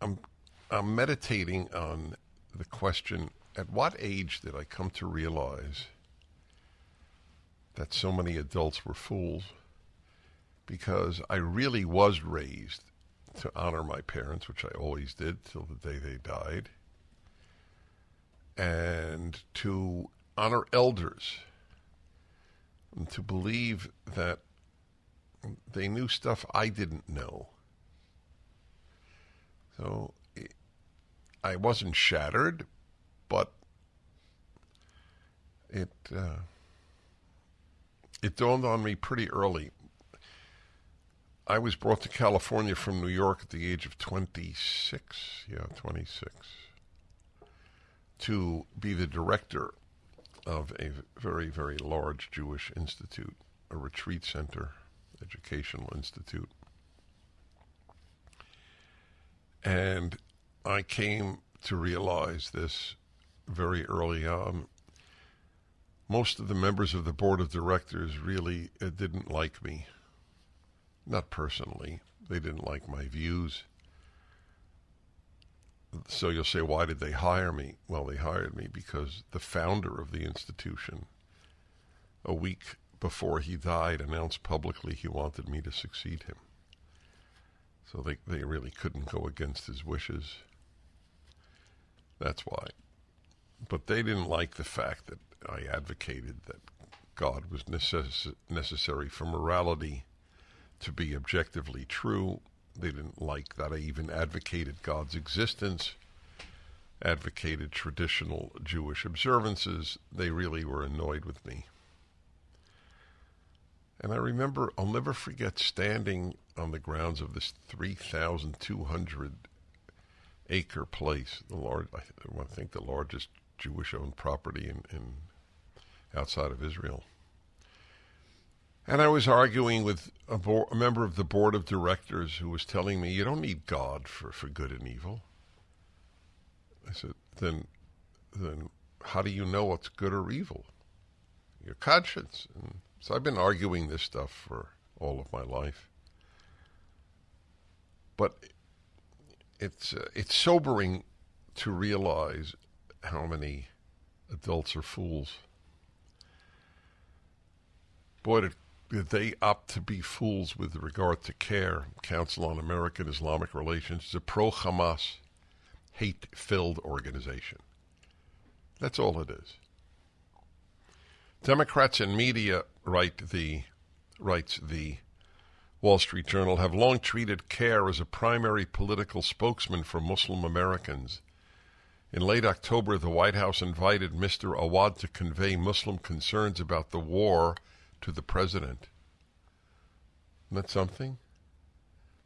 I'm, I'm meditating on the question, at what age did I come to realize that so many adults were fools because I really was raised to honor my parents, which I always did till the day they died, and to honor elders, and to believe that they knew stuff I didn't know. So it, I wasn't shattered, but it uh, it dawned on me pretty early. I was brought to California from New York at the age of twenty-six, yeah, twenty-six, to be the director of a very, very large Jewish institute, a retreat center, educational institute. And I came to realize this very early on. Most of the members of the board of directors really uh, didn't like me. Not personally. They didn't like my views. So you'll say, why did they hire me? Well, they hired me because the founder of the institution, a week before he died, announced publicly he wanted me to succeed him. So they, they really couldn't go against his wishes. That's why. But they didn't like the fact that I advocated that God was necess- necessary for morality to be objectively true. They didn't like that I even advocated God's existence, advocated traditional Jewish observances. They really were annoyed with me. And I remember, I'll never forget standing on the grounds of this three thousand two hundred acre place, the large, I think the largest Jewish-owned property in, in outside of Israel. And I was arguing with a, bo- a member of the board of directors who was telling me, you don't need God for, for good and evil. I said, then, then how do you know what's good or evil? Your conscience. And so I've been arguing this stuff for all of my life. But it's, uh, it's sobering to realize how many adults are fools. Boy, did they opt to be fools with regard to care. Council on American Islamic Relations is a pro-Hamas, hate-filled organization. That's all it is. Democrats and media, write the, writes the Wall Street Journal, have long treated care as a primary political spokesman for Muslim Americans. In late October, the White House invited Mister Awad to convey Muslim concerns about the war to the president. Isn't that something?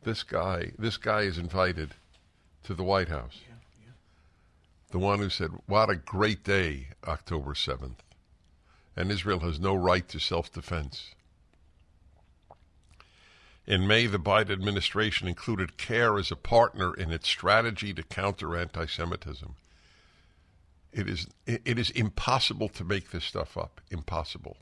This guy, this guy is invited to the White House. Yeah, yeah. The one who said, what a great day, October seventh. And Israel has no right to self-defense. In May, the Biden administration included CARE as a partner in its strategy to counter anti-Semitism. It is, it is impossible to make this stuff up. Impossible.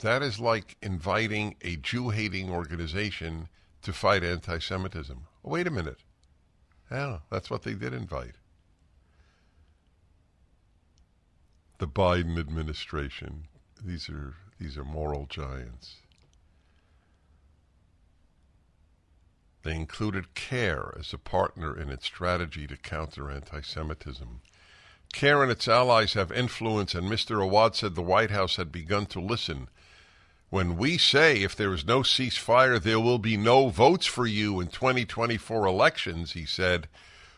That is like inviting a Jew-hating organization to fight anti-Semitism. Oh, wait a minute. Yeah, that's what they did invite. The Biden administration. These are these are moral giants. They included CARE as a partner in its strategy to counter anti-Semitism. CARE and its allies have influence, and Mister Awad said the White House had begun to listen. When we say if there is no ceasefire, there will be no votes for you in twenty twenty-four elections, he said,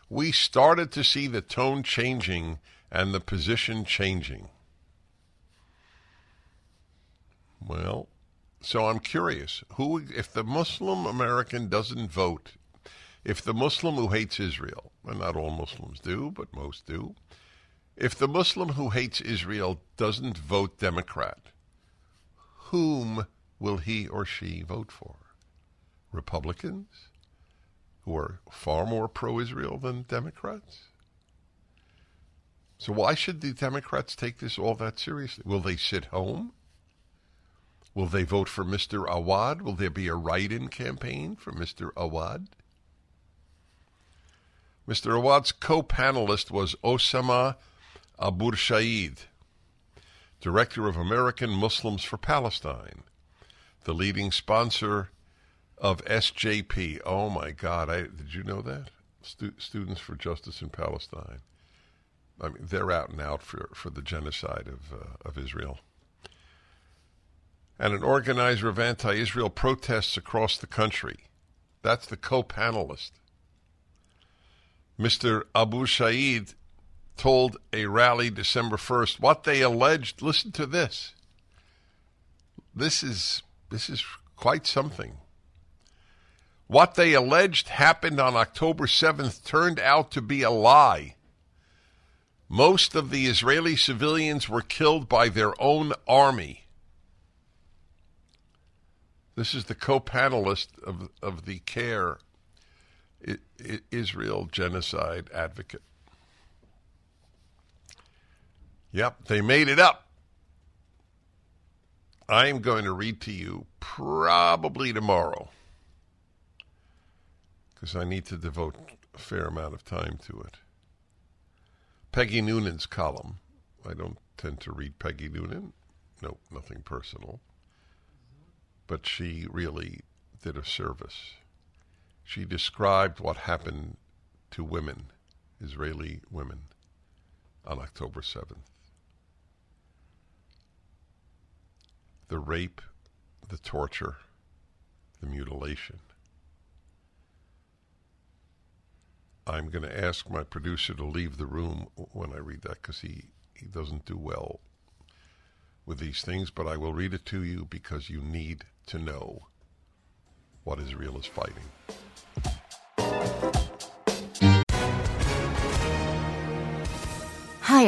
we started to see the tone changing and the position changing. Well, so I'm curious, who, if the Muslim American doesn't vote, if the Muslim who hates Israel, and not all Muslims do, but most do, if the Muslim who hates Israel doesn't vote Democrat, whom will he or she vote for? Republicans, who are far more pro-Israel than Democrats? So why should the Democrats take this all that seriously? Will they sit home? Will they vote for Mister Awad? Will there be a write-in campaign for Mister Awad? Mister Awad's co-panelist was Osama Aburshaid, director of American Muslims for Palestine, the leading sponsor of S J P. Oh, my God. I, did you know that? Stu- Students for Justice in Palestine. I mean, they're out and out for, for the genocide of uh, of Israel. And an organizer of anti-Israel protests across the country. That's the co-panelist. Mister Abu Shaid told a rally December first what they alleged. Listen to this. This is this is quite something. What they alleged happened on October seventh turned out to be a lie. Most of the Israeli civilians were killed by their own army. This is the co-panelist of, of the CARE Israel genocide advocate. Yep, they made it up. I am going to read to you probably tomorrow because I need to devote a fair amount of time to it. Peggy Noonan's column. I don't tend to read Peggy Noonan. Nope, nothing personal. But she really did a service. She described what happened to women, Israeli women, on October seventh. The rape, the torture, the mutilation. I'm going to ask my producer to leave the room when I read that because he, he doesn't do well with these things, but I will read it to you because you need to know what Israel is fighting. Hi,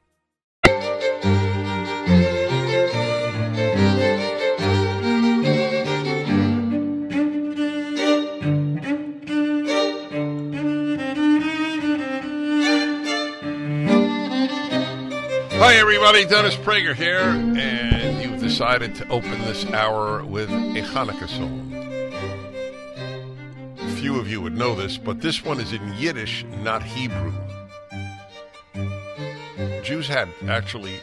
Hi, everybody. Dennis Prager here, and you've decided to open this hour with a Hanukkah song. Few of you would know this, but this one is in Yiddish, not Hebrew. Jews had actually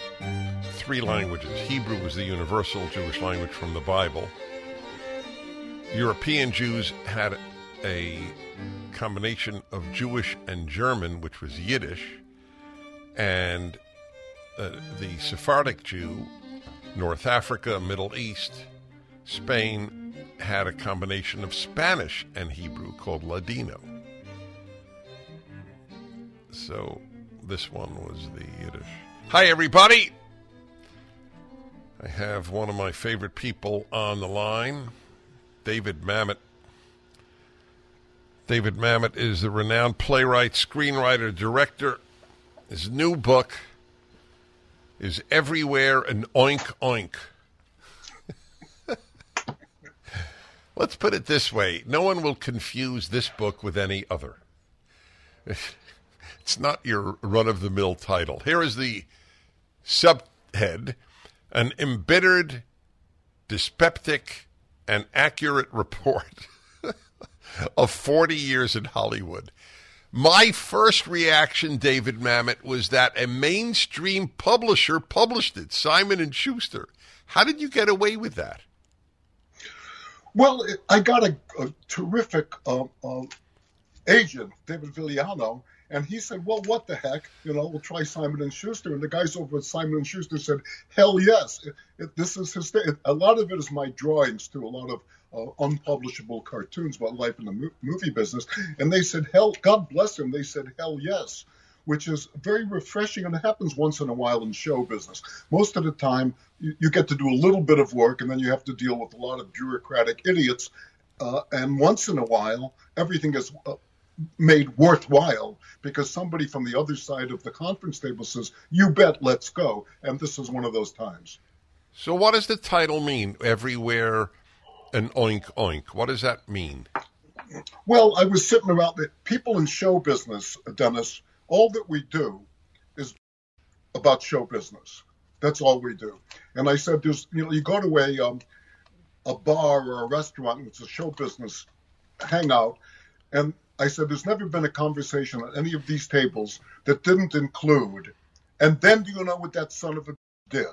three languages. Hebrew was the universal Jewish language from the Bible. European Jews had a combination of Jewish and German, which was Yiddish, and uh, the Sephardic Jew, North Africa, Middle East, Spain, had a combination of Spanish and Hebrew called Ladino. So this one was the Yiddish. Hi, everybody. I have one of my favorite people on the line, David Mamet. David Mamet is the renowned playwright, screenwriter, director. His new book is Everywhere an Oink Oink. Let's put it this way. No one will confuse this book with any other. It's not your run-of-the-mill title. Here is the subhead, An Embittered, Dyspeptic, and Accurate Report of forty Years in Hollywood. My first reaction, David Mamet, was that a mainstream publisher published it, Simon and Schuster. How did you get away with that? Well, I got a, a terrific uh, uh, agent, David Villano, And he said, well, what the heck? You know, we'll try Simon and Schuster. And the guys over at Simon and Schuster said, hell yes. It, it, this is his thing. A lot of it is my drawings, too, a lot of uh, unpublishable cartoons about life in the mo- movie business. And they said, hell, God bless them. They said, hell yes, which is very refreshing, and it happens once in a while in show business. Most of the time, you, you get to do a little bit of work, and then you have to deal with a lot of bureaucratic idiots. Uh, and once in a while, everything is uh, made worthwhile because somebody from the other side of the conference table says, you bet, let's go. And this is one of those times. So what does the title mean, Everywhere an Oink Oink? What does that mean? Well, I was sitting around the people in show business, Dennis, all that we do is about show business. That's all we do. And I said, there's, you know, you go to a... Um, a bar or a restaurant, it's a show business hangout. And I said, there's never been a conversation at any of these tables that didn't include, and then do you know what that son of a did,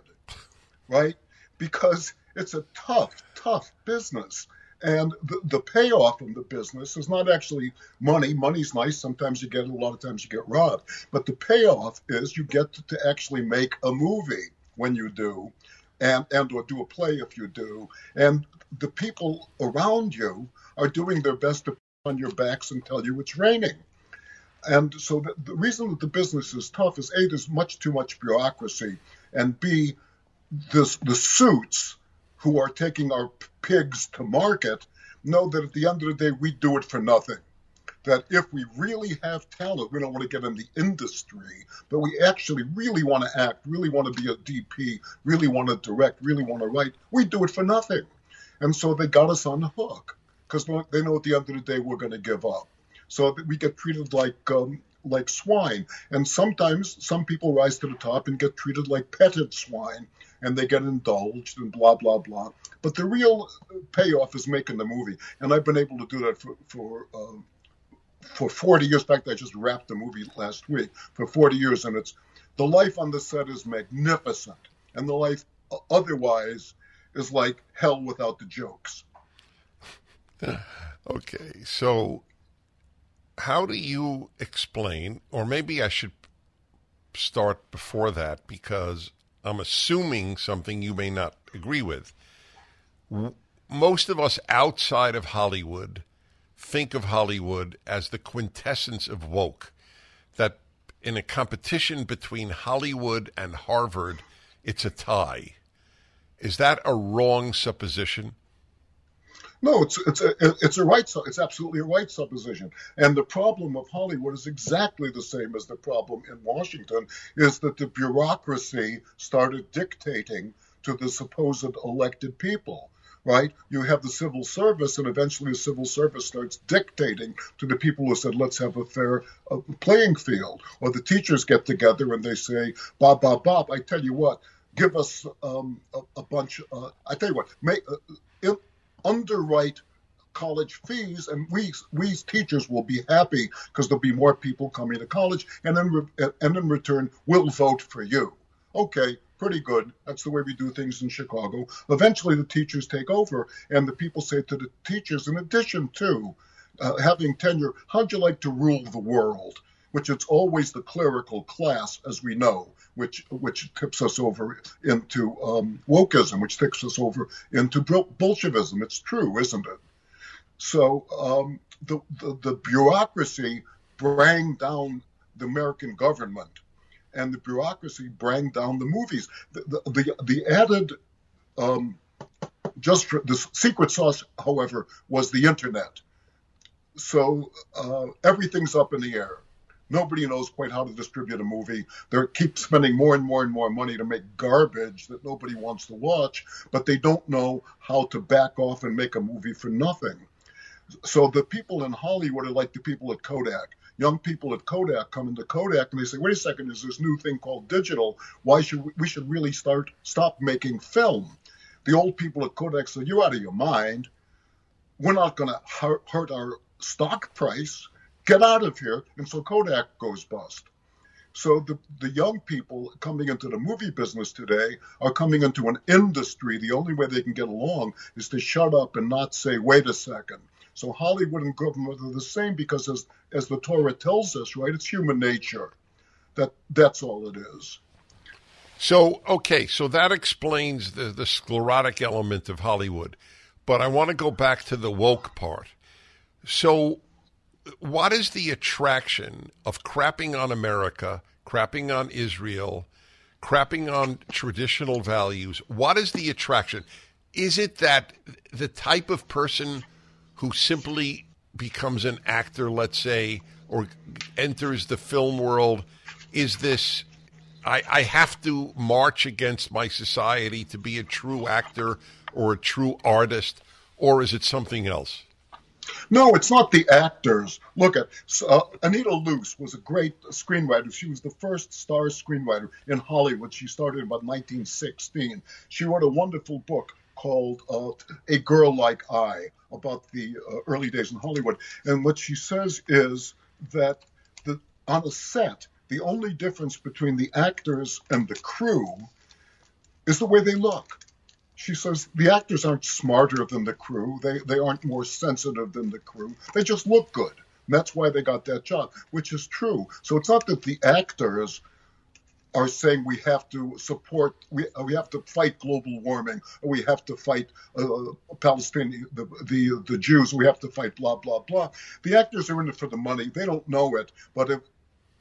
right? Because it's a tough, tough business. And the, the payoff in the business is not actually money. Money's nice. Sometimes you get it. A lot of times you get robbed. But the payoff is you get to, to actually make a movie when you do. And, and or do a play if you do. And the people around you are doing their best to put on your backs and tell you it's raining. And so the, the reason that the business is tough is, A, there's much too much bureaucracy, and B, this, the suits who are taking our pigs to market know that at the end of the day, we do it for nothing. That if we really have talent, we don't want to get in the industry, but we actually really want to act, really want to be a D P, really want to direct, really want to write, we do it for nothing. And so they got us on the hook because they know at the end of the day we're going to give up. So we get treated like um, like swine. And sometimes some people rise to the top and get treated like petted swine, and they get indulged and blah, blah, blah. But the real payoff is making the movie. And I've been able to do that for... for um, for forty years. In fact, I just wrapped the movie last week for forty years, and it's the life on the set is magnificent, and the life otherwise is like hell without the jokes. Okay, so how do you explain, or maybe I should start before that, because I'm assuming something you may not agree with. Most of us outside of Hollywood think of Hollywood as the quintessence of woke, that in a competition between Hollywood and Harvard, it's a tie. Is that a wrong supposition? No, it's it's a, it's a right, it's absolutely a right supposition. And the problem of Hollywood is exactly the same as the problem in Washington, is that the bureaucracy started dictating to the supposed elected people. Right? You have the civil service, and eventually the civil service starts dictating to the people who said, let's have a fair uh, playing field. Or the teachers get together and they say, Bob, Bob, Bob, I tell you what, give us um, a, a bunch, uh, I tell you what, make, uh, underwrite college fees, and we we teachers will be happy because there'll be more people coming to college, and then re- and in return, we'll vote for you. Okay. Pretty good. That's the way we do things in Chicago. Eventually, the teachers take over, and the people say to the teachers, in addition to uh, having tenure, how'd you like to rule the world? Which it's always the clerical class, as we know, which which tips us over into um, wokeism, which tips us over into Bolshevism. It's true, isn't it? So um, the, the, the bureaucracy bring down the American government, and the bureaucracy bring down the movies. The the, the, the added, um, just for the secret sauce, however, was the internet. So uh, everything's up in the air. Nobody knows quite how to distribute a movie. They keep spending more and more and more money to make garbage that nobody wants to watch, but they don't know how to back off and make a movie for nothing. So the people in Hollywood are like the people at Kodak. Young people at Kodak come into Kodak and they say, wait a second, there's this new thing called digital. Why should we, we should really start stop making film? The old people at Kodak say, you're out of your mind. We're not going to hurt, hurt our stock price. Get out of here. And so Kodak goes bust. So the, the young people coming into the movie business today are coming into an industry. The only way they can get along is to shut up and not say, wait a second. So Hollywood and government are the same, because as as the Torah tells us, right, it's human nature. That that's all it is. So, okay, so that explains the, the sclerotic element of Hollywood. But I want to go back to the woke part. So what is the attraction of crapping on America, crapping on Israel, crapping on traditional values? What is the attraction? Is it that the type of person who simply becomes an actor, let's say, or enters the film world, is this, I, I have to march against my society to be a true actor or a true artist, or is it something else? No, it's not the actors. Look at uh, Anita Loos was a great screenwriter. She was the first star screenwriter in Hollywood. She started in about nineteen sixteen. She wrote a wonderful book called uh, A Girl Like I about the uh, early days in Hollywood. And what she says is that the, on a set, the only difference between the actors and the crew is the way they look. She says the actors aren't smarter than the crew. They they aren't more sensitive than the crew. They just look good. And that's why they got that job, which is true. So it's not that the actors are saying we have to support, we we have to fight global warming, or we have to fight uh, Palestinian, the, the the Jews, we have to fight blah, blah, blah. The actors are in it for the money. They don't know it. But if,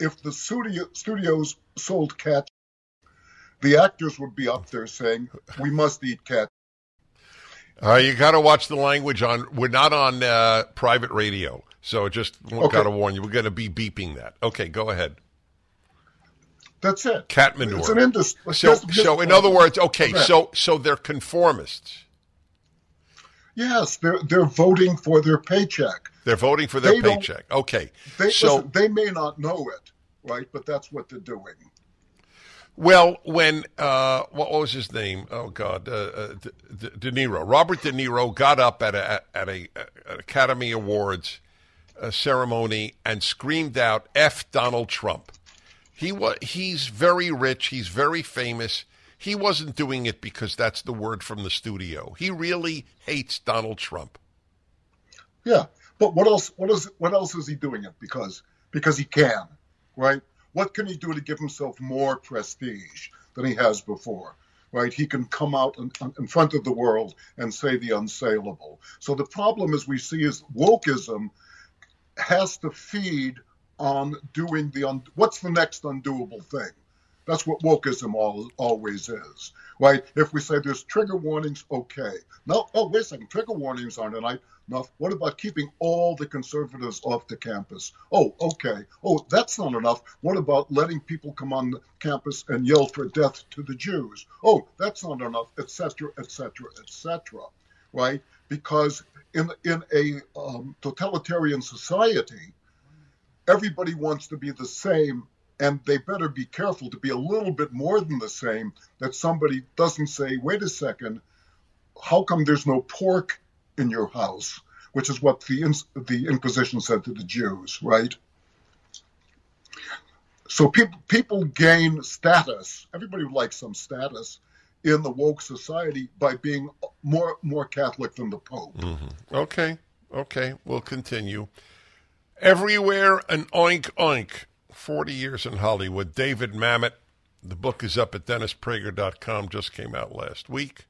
if the studio, studios sold cat, the actors would be up there saying, we must eat cat. Uh, you got to watch the language on, we're not on uh, private radio. So just okay. Got to warn you, we're going to be beeping that. Okay, go ahead. That's it. Cat manure. It's an industry. So, so in other words, okay, Correct. so so they're conformists. Yes, they're they're voting for their paycheck. They're voting for their they paycheck. Okay. They, so listen, they may not know it, right? But that's what they're doing. Well, when uh, what was his name? Oh God, uh, uh, De-, De-, De Niro. Robert De Niro got up at a at a, an Academy Awards uh, ceremony and screamed out, "F Donald Trump." He was, he's very rich. He's very famous. He wasn't doing it because that's the word from the studio. He really hates Donald Trump. Yeah, but what else? What is? What else is he doing it because? Because he can, right? What can he do to give himself more prestige than he has before, right? He can come out in, in front of the world and say the unsayable. So the problem, as we see, is wokeism has to feed on doing the un- what's the next undoable thing. That's what wokeism all, always is, right? If we say there's trigger warnings, okay. No, oh, wait a second, trigger warnings aren't enough. enough. What about keeping all the conservatives off the campus? Oh, okay. Oh, that's not enough. What about letting people come on the campus and yell for death to the Jews? Oh, that's not enough, et cetera, et cetera, et cetera, right? Because in, in a um, totalitarian society, everybody wants to be the same, and they better be careful to be a little bit more than the same, that somebody doesn't say, wait a second, how come there's no pork in your house? Which is what the the Inquisition said to the Jews, right? So people people gain status. Everybody likes some status in the woke society by being more, more Catholic than the Pope. Mm-hmm. Okay, okay, we'll continue. Everywhere an Oink Oink, forty years in Hollywood. David Mamet, the book is up at dennis prager dot com, just came out last week.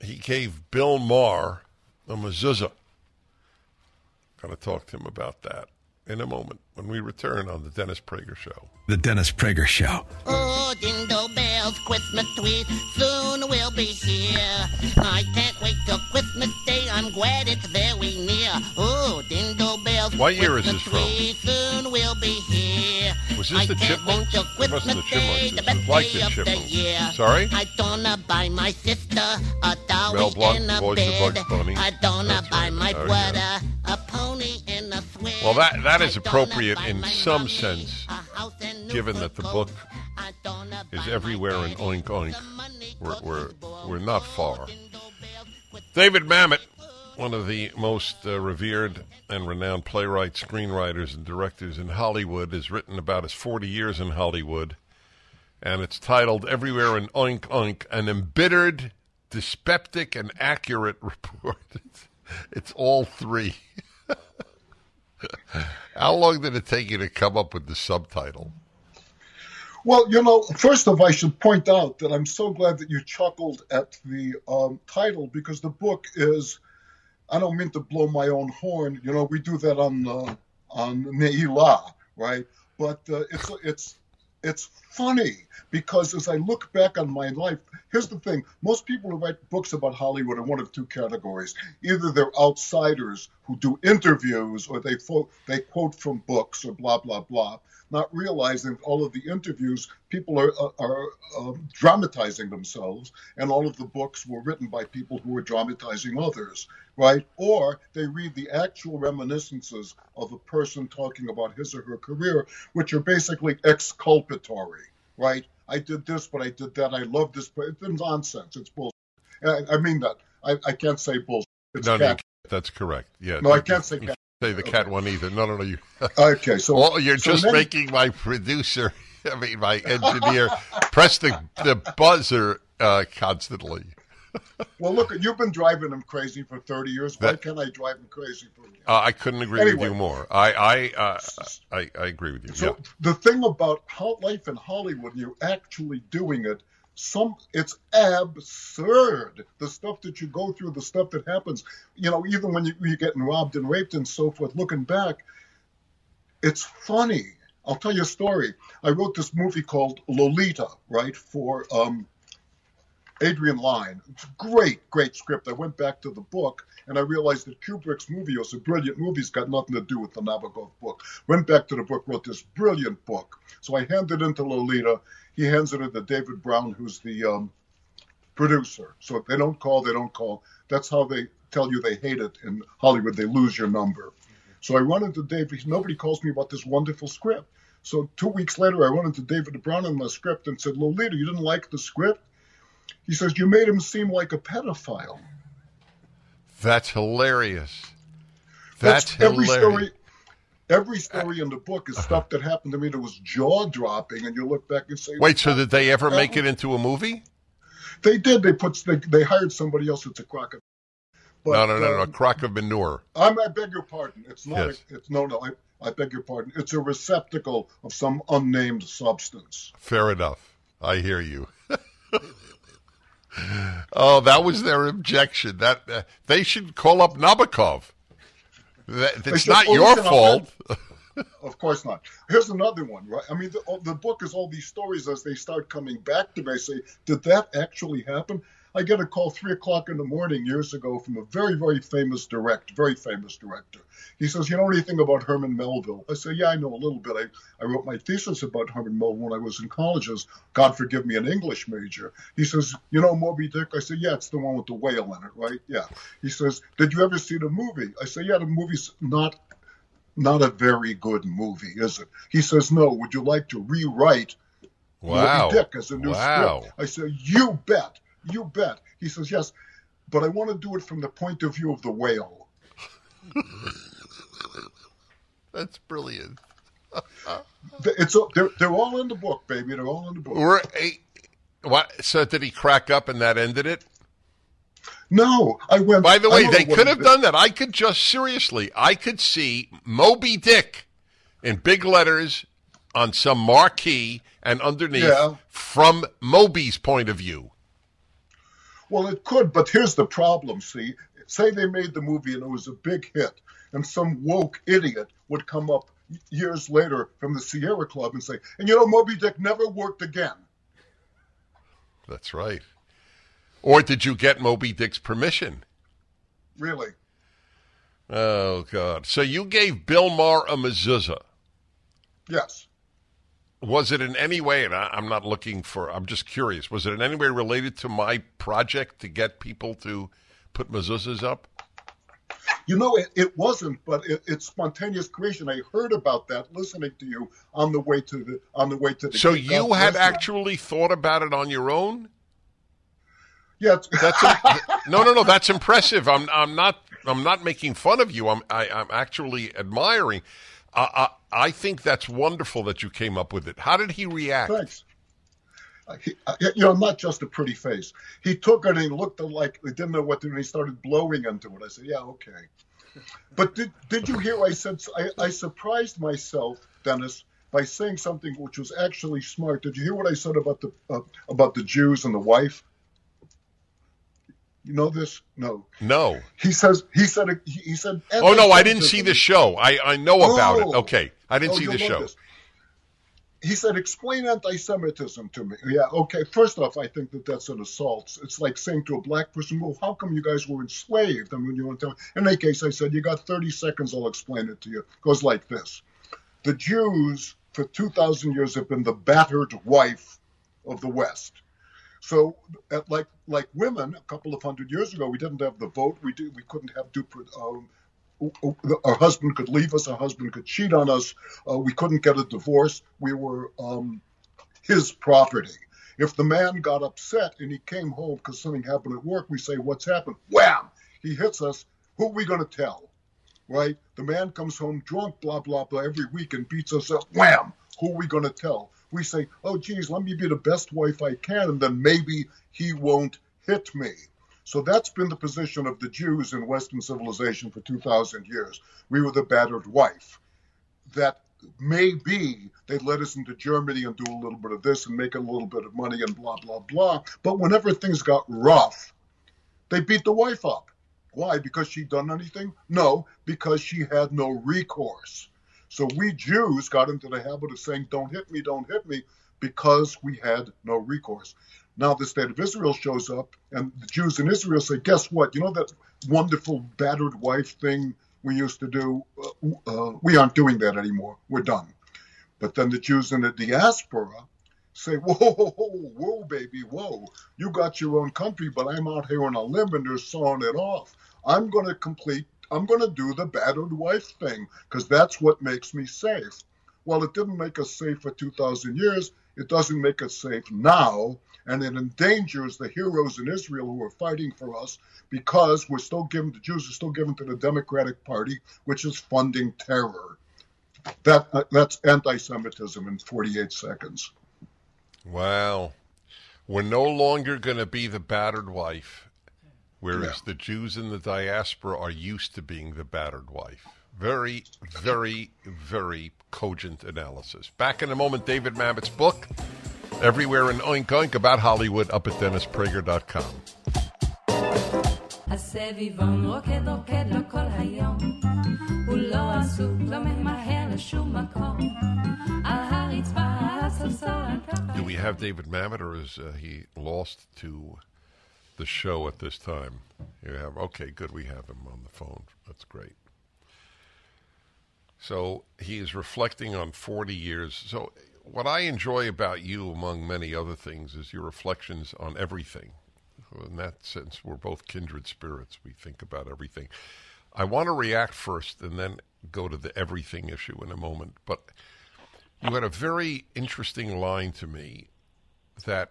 He gave Bill Maher a mezuzah. I'm going to talk to him about that in a moment when we return on The Dennis Prager Show. The Dennis Prager Show. Oh, Dingle Bells, Christmas tree, soon we'll be here. I can't wait till Christmas Day, I'm glad it's very near. Oh, Dingle Bells, what year is this from? Soon we'll be here. Was this I the Chipmunks? It wasn't the Chipmunks. It was like the Chipmunks. Sorry? I don't buy my sister a dolly Mel Blanc, in a Boys bed. Bunny. I don't That's buy right. my oh, brother yeah. a pony in a sweat. Well, that, that is appropriate in some mommy, sense, given that the book is everywhere an oink oink. We're, we're, we're not far. David Mamet, one of the most uh, revered and renowned playwrights, screenwriters, and directors in Hollywood, has written about his forty years in Hollywood, and it's titled Everywhere an Oink Oink, An Embittered, Dyspeptic, and Accurate Report It's all three. How long did it take you to come up with the subtitle? Well, you know, first of all, I should point out that I'm so glad that you chuckled at the um, title, because the book is, I don't mean to blow my own horn, you know, we do that on uh, on Ne'ilah, right? But uh, it's it's it's funny, because as I look back on my life, here's the thing. Most people who write books about Hollywood are one of two categories. Either they're outsiders who do interviews, or they, fo- they quote from books, or blah, blah, blah, not realizing all of the interviews, people are, are, are uh, dramatizing themselves, and all of the books were written by people who were dramatizing others, right? Or they read the actual reminiscences of a person talking about his or her career, which are basically exculpatory, right? I did this, but I did that. I love this, but it's nonsense. It's bullshit. I, I mean that. I, I can't say bullshit. It's no, cat. No, that's correct. Yeah. No, I can't say cat. Say the cat okay. One either. No, no, no. You, okay, so well, you're so just many... making my producer, I mean my engineer, press the, the buzzer uh, constantly. Well, look, you've been driving him crazy for thirty years. That, Why can't I drive him crazy for? Uh, I couldn't agree anyway, with you more. I I, uh, I I agree with you. So yeah. The thing about how life in Hollywood, you're actually doing it. Some it's absurd, the stuff that you go through, the stuff that happens, you know, even when you, you're getting robbed and raped and so forth. Looking back, it's funny. I'll tell you a story. I wrote this movie called Lolita, right, for um, Adrian Lyne. It's a great, great script. I went back to the book, and I realized that Kubrick's movie was a brilliant movie. It's got nothing to do with the Nabokov book. Went back to the book, wrote this brilliant book. So I handed it into Lolita. He hands it to David Brown, who's the um, producer. So if they don't call, they don't call. That's how they tell you they hate it in Hollywood. They lose your number. Mm-hmm. So I run into David. Nobody calls me about this wonderful script. So two weeks later, I run into David Brown in my script and said, Lolita, you didn't like the script? He says, you made him seem like a pedophile. That's hilarious. That's, That's hilarious. Every story, every story in the book is stuff that happened to me that was jaw-dropping, and you look back and say... Wait, so did they ever make it into a movie? They did. They put they, they hired somebody else. It's a crock of... But, no, no, no, um, no, a crock of manure. I'm, I beg your pardon. It's not... Yes. A, it's, no, no, I, I beg your pardon. It's a receptacle of some unnamed substance. Fair enough. I hear you. Oh, that was their objection. That uh, they should call up Nabokov. That, it's not your fault. Of course not. Here's another one, right? I mean, the, the book is all these stories as they start coming back to me. I say, did that actually happen? I get a call three o'clock in the morning years ago from a very, very famous director, very famous director. He says, you know anything about Herman Melville? I say, yeah, I know a little bit. I, I wrote my thesis about Herman Melville when I was in college as, God forgive me, an English major. He says, you know Moby Dick? I say, yeah, it's the one with the whale in it, right? Yeah. He says, did you ever see the movie? I say, yeah, the movie's not, not a very good movie, is it? He says, no, would you like to rewrite wow. Moby Dick as a new wow. script? I say, you bet. You bet. He says, yes, but I want to do it from the point of view of the whale. That's brilliant. It's they're, they're all in the book, baby. They're all in the book. We're eight, what, so did he crack up and that ended it? No. I went. By the way, they could have done that. I could just, seriously, I could see Moby Dick in big letters on some marquee and underneath yeah. from Moby's point of view. Well, it could, but here's the problem, see. Say they made the movie and it was a big hit, and some woke idiot would come up years later from the Sierra Club and say, and you know, Moby Dick never worked again. That's right. Or did you get Moby Dick's permission? Really? Oh, God. So you gave Bill Maher a mezuzah. Yes. Was it in any way, and I, I'm not looking for, I'm just curious, was it in any way related to my project to get people to put mezuzahs up? You know, it, it wasn't, but it, it's spontaneous creation. I heard about that listening to you on the way to the, on the way to the. So you had actually thought about it on your own? Yeah. That's a, no, no, no, that's impressive. I'm, I'm not, I'm not making fun of you. I'm, I, I'm actually admiring. I, I, I think that's wonderful that you came up with it. How did he react? Thanks. he, you know, not just a pretty face. He took it and he looked like he didn't know what to do. He started blowing into it. I said, yeah, okay. But did did you hear? I said I, I surprised myself, Dennis, by saying something which was actually smart. Did you hear what I said about the uh, about the Jews and the wife? You know this? No. No. He says. He said. He, he said. Oh no! I didn't see the show. I I know no. about it. Okay, I didn't oh, see the show. This. He said, explain anti-Semitism to me. Yeah, okay. First off, I think that that's an assault. It's like saying to a black person, well, how come you guys were enslaved? I mean, you want to tell me? In that case, I said, you got thirty seconds, I'll explain it to you. It goes like this. The Jews, for two thousand years, have been the battered wife of the West. So, at like like women, a couple of hundred years ago, we didn't have the vote. We did, we couldn't have due um, our husband could leave us. Our husband could cheat on us. Uh, we couldn't get a divorce. We were um, his property. If the man got upset and he came home because something happened at work, we say, what's happened? Wham! He hits us. Who are we going to tell? Right? The man comes home drunk, blah, blah, blah, every week and beats us up. Wham! Who are we going to tell? We say, oh, geez, let me be the best wife I can, and then maybe he won't hit me. So that's been the position of the Jews in Western civilization for two thousand years. We were the battered wife. That maybe they let us into Germany and do a little bit of this and make a little bit of money and blah, blah, blah. But whenever things got rough, they beat the wife up. Why? Because she'd done anything? No, because she had no recourse. So we Jews got into the habit of saying, don't hit me, don't hit me, because we had no recourse. Now the state of Israel shows up, and the Jews in Israel say, guess what? You know that wonderful battered wife thing we used to do? Uh, uh, we aren't doing that anymore. We're done. But then the Jews in the diaspora say, whoa, whoa, whoa, whoa, baby, whoa. You got your own country, but I'm out here on a limb, and they're sawing it off. I'm going to complete, I'm going to do the battered wife thing, because that's what makes me safe. Well, it didn't make us safe for two thousand years. It doesn't make us safe now, and it endangers the heroes in Israel who are fighting for us, because we're still given, the Jews are still given to the Democratic Party, which is funding terror. That uh, that's anti-Semitism in forty-eight seconds. Wow. We're no longer going to be the battered wife, whereas yeah. the Jews in the diaspora are used to being the battered wife. Very, very, very cogent analysis. Back in a moment, David Mamet's book, Everywhere an Oink Oink, about Hollywood, up at dennis prager dot com. Do we have David Mamet, or is uh, he lost to the show at this time? You have okay, good. We have him on the phone. That's great. So he is reflecting on forty years. So what I enjoy about you, among many other things, is your reflections on everything. So in that sense, we're both kindred spirits. We think about everything. I want to react first and then go to the everything issue in a moment. But you had a very interesting line to me that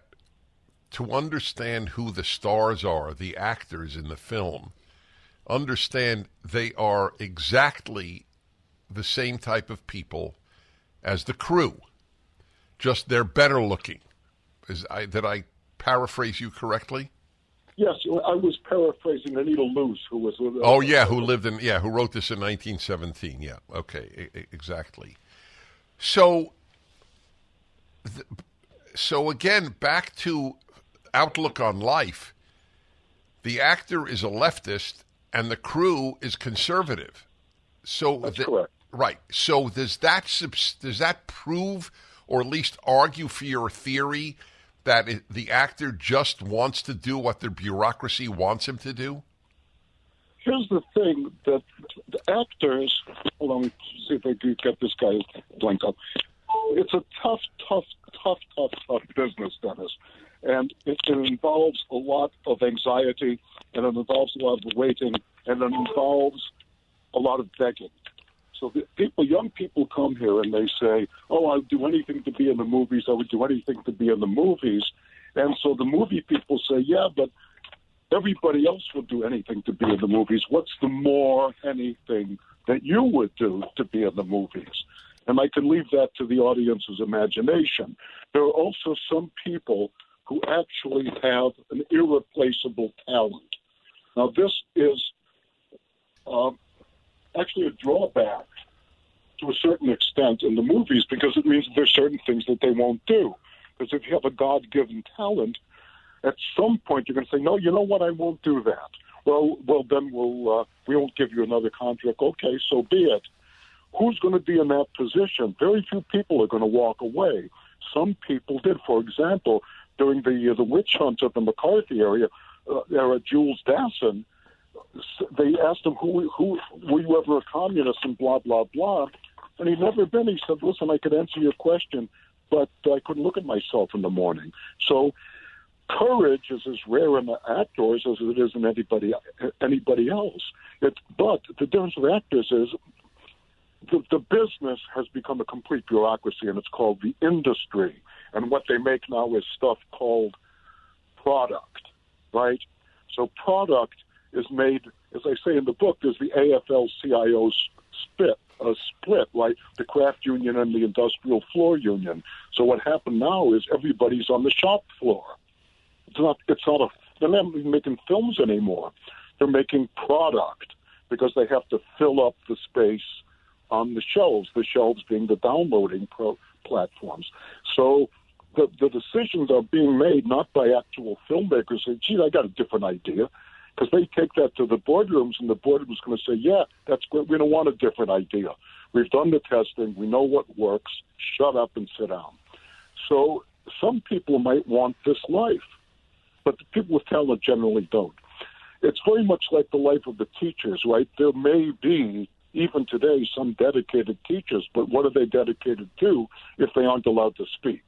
to understand who the stars are, the actors in the film, understand they are exactly the same type of people as the crew, just they're better looking. Is I, did I paraphrase you correctly? Yes, I was paraphrasing Anita Loos, who was. Uh, oh yeah, who lived in yeah, who wrote this in nineteen seventeen? Yeah, okay, I- exactly. So, th- so again, back to outlook on life. The actor is a leftist, and the crew is conservative. So that's the, correct. Right. So does that does that prove, or at least argue for your theory, that it, the actor just wants to do what the bureaucracy wants him to do? Here's the thing, that the actors, hold on, see if I can get this guy blank up. It's a tough, tough, tough, tough, tough business, Dennis. And it, it involves a lot of anxiety, and it involves a lot of waiting, and it involves a lot of begging. So the people, young people come here and they say, oh, I would do anything to be in the movies. I would do anything to be in the movies. And so the movie people say, yeah, but everybody else would do anything to be in the movies. What's the more anything that you would do to be in the movies? And I can leave that to the audience's imagination. There are also some people who actually have an irreplaceable talent. Now, this is uh, actually a drawback to a certain extent in the movies, because it means there's certain things that they won't do. Because if you have a God-given talent, at some point you're going to say, no, you know what, I won't do that. Well, well, then we'll uh, we won't give you another contract. Okay, so be it. Who's going to be in that position? Very few people are going to walk away. Some people did. For example, during the uh, the witch hunt of the McCarthy area, uh, era, Jules Dassin, they asked him, who, who were you ever a communist and blah, blah, blah. And he'd never been. He said, listen, I could answer your question, but I couldn't look at myself in the morning. So courage is as rare in the actors as it is in anybody anybody else. It, but the difference with actors is the, the business has become a complete bureaucracy, and it's called the industry. And what they make now is stuff called product, right? So product is made, as I say in the book, there's the A F L C I O split, uh, split, right? The craft union and the industrial floor union. So what happened now is everybody's on the shop floor. It's not, it's not a, they're not making films anymore. They're making product because they have to fill up the space on the shelves, the shelves being the downloading pro platforms. So the, the decisions are being made not by actual filmmakers saying, gee, I got a different idea. Because they take that to the boardrooms, and the boardroom's going to say, yeah, that's great. We don't want a different idea. We've done the testing. We know what works. Shut up and sit down. So some people might want this life, but the people with talent generally don't. It's very much like the life of the teachers, right? There may be, even today, some dedicated teachers, but what are they dedicated to if they aren't allowed to speak?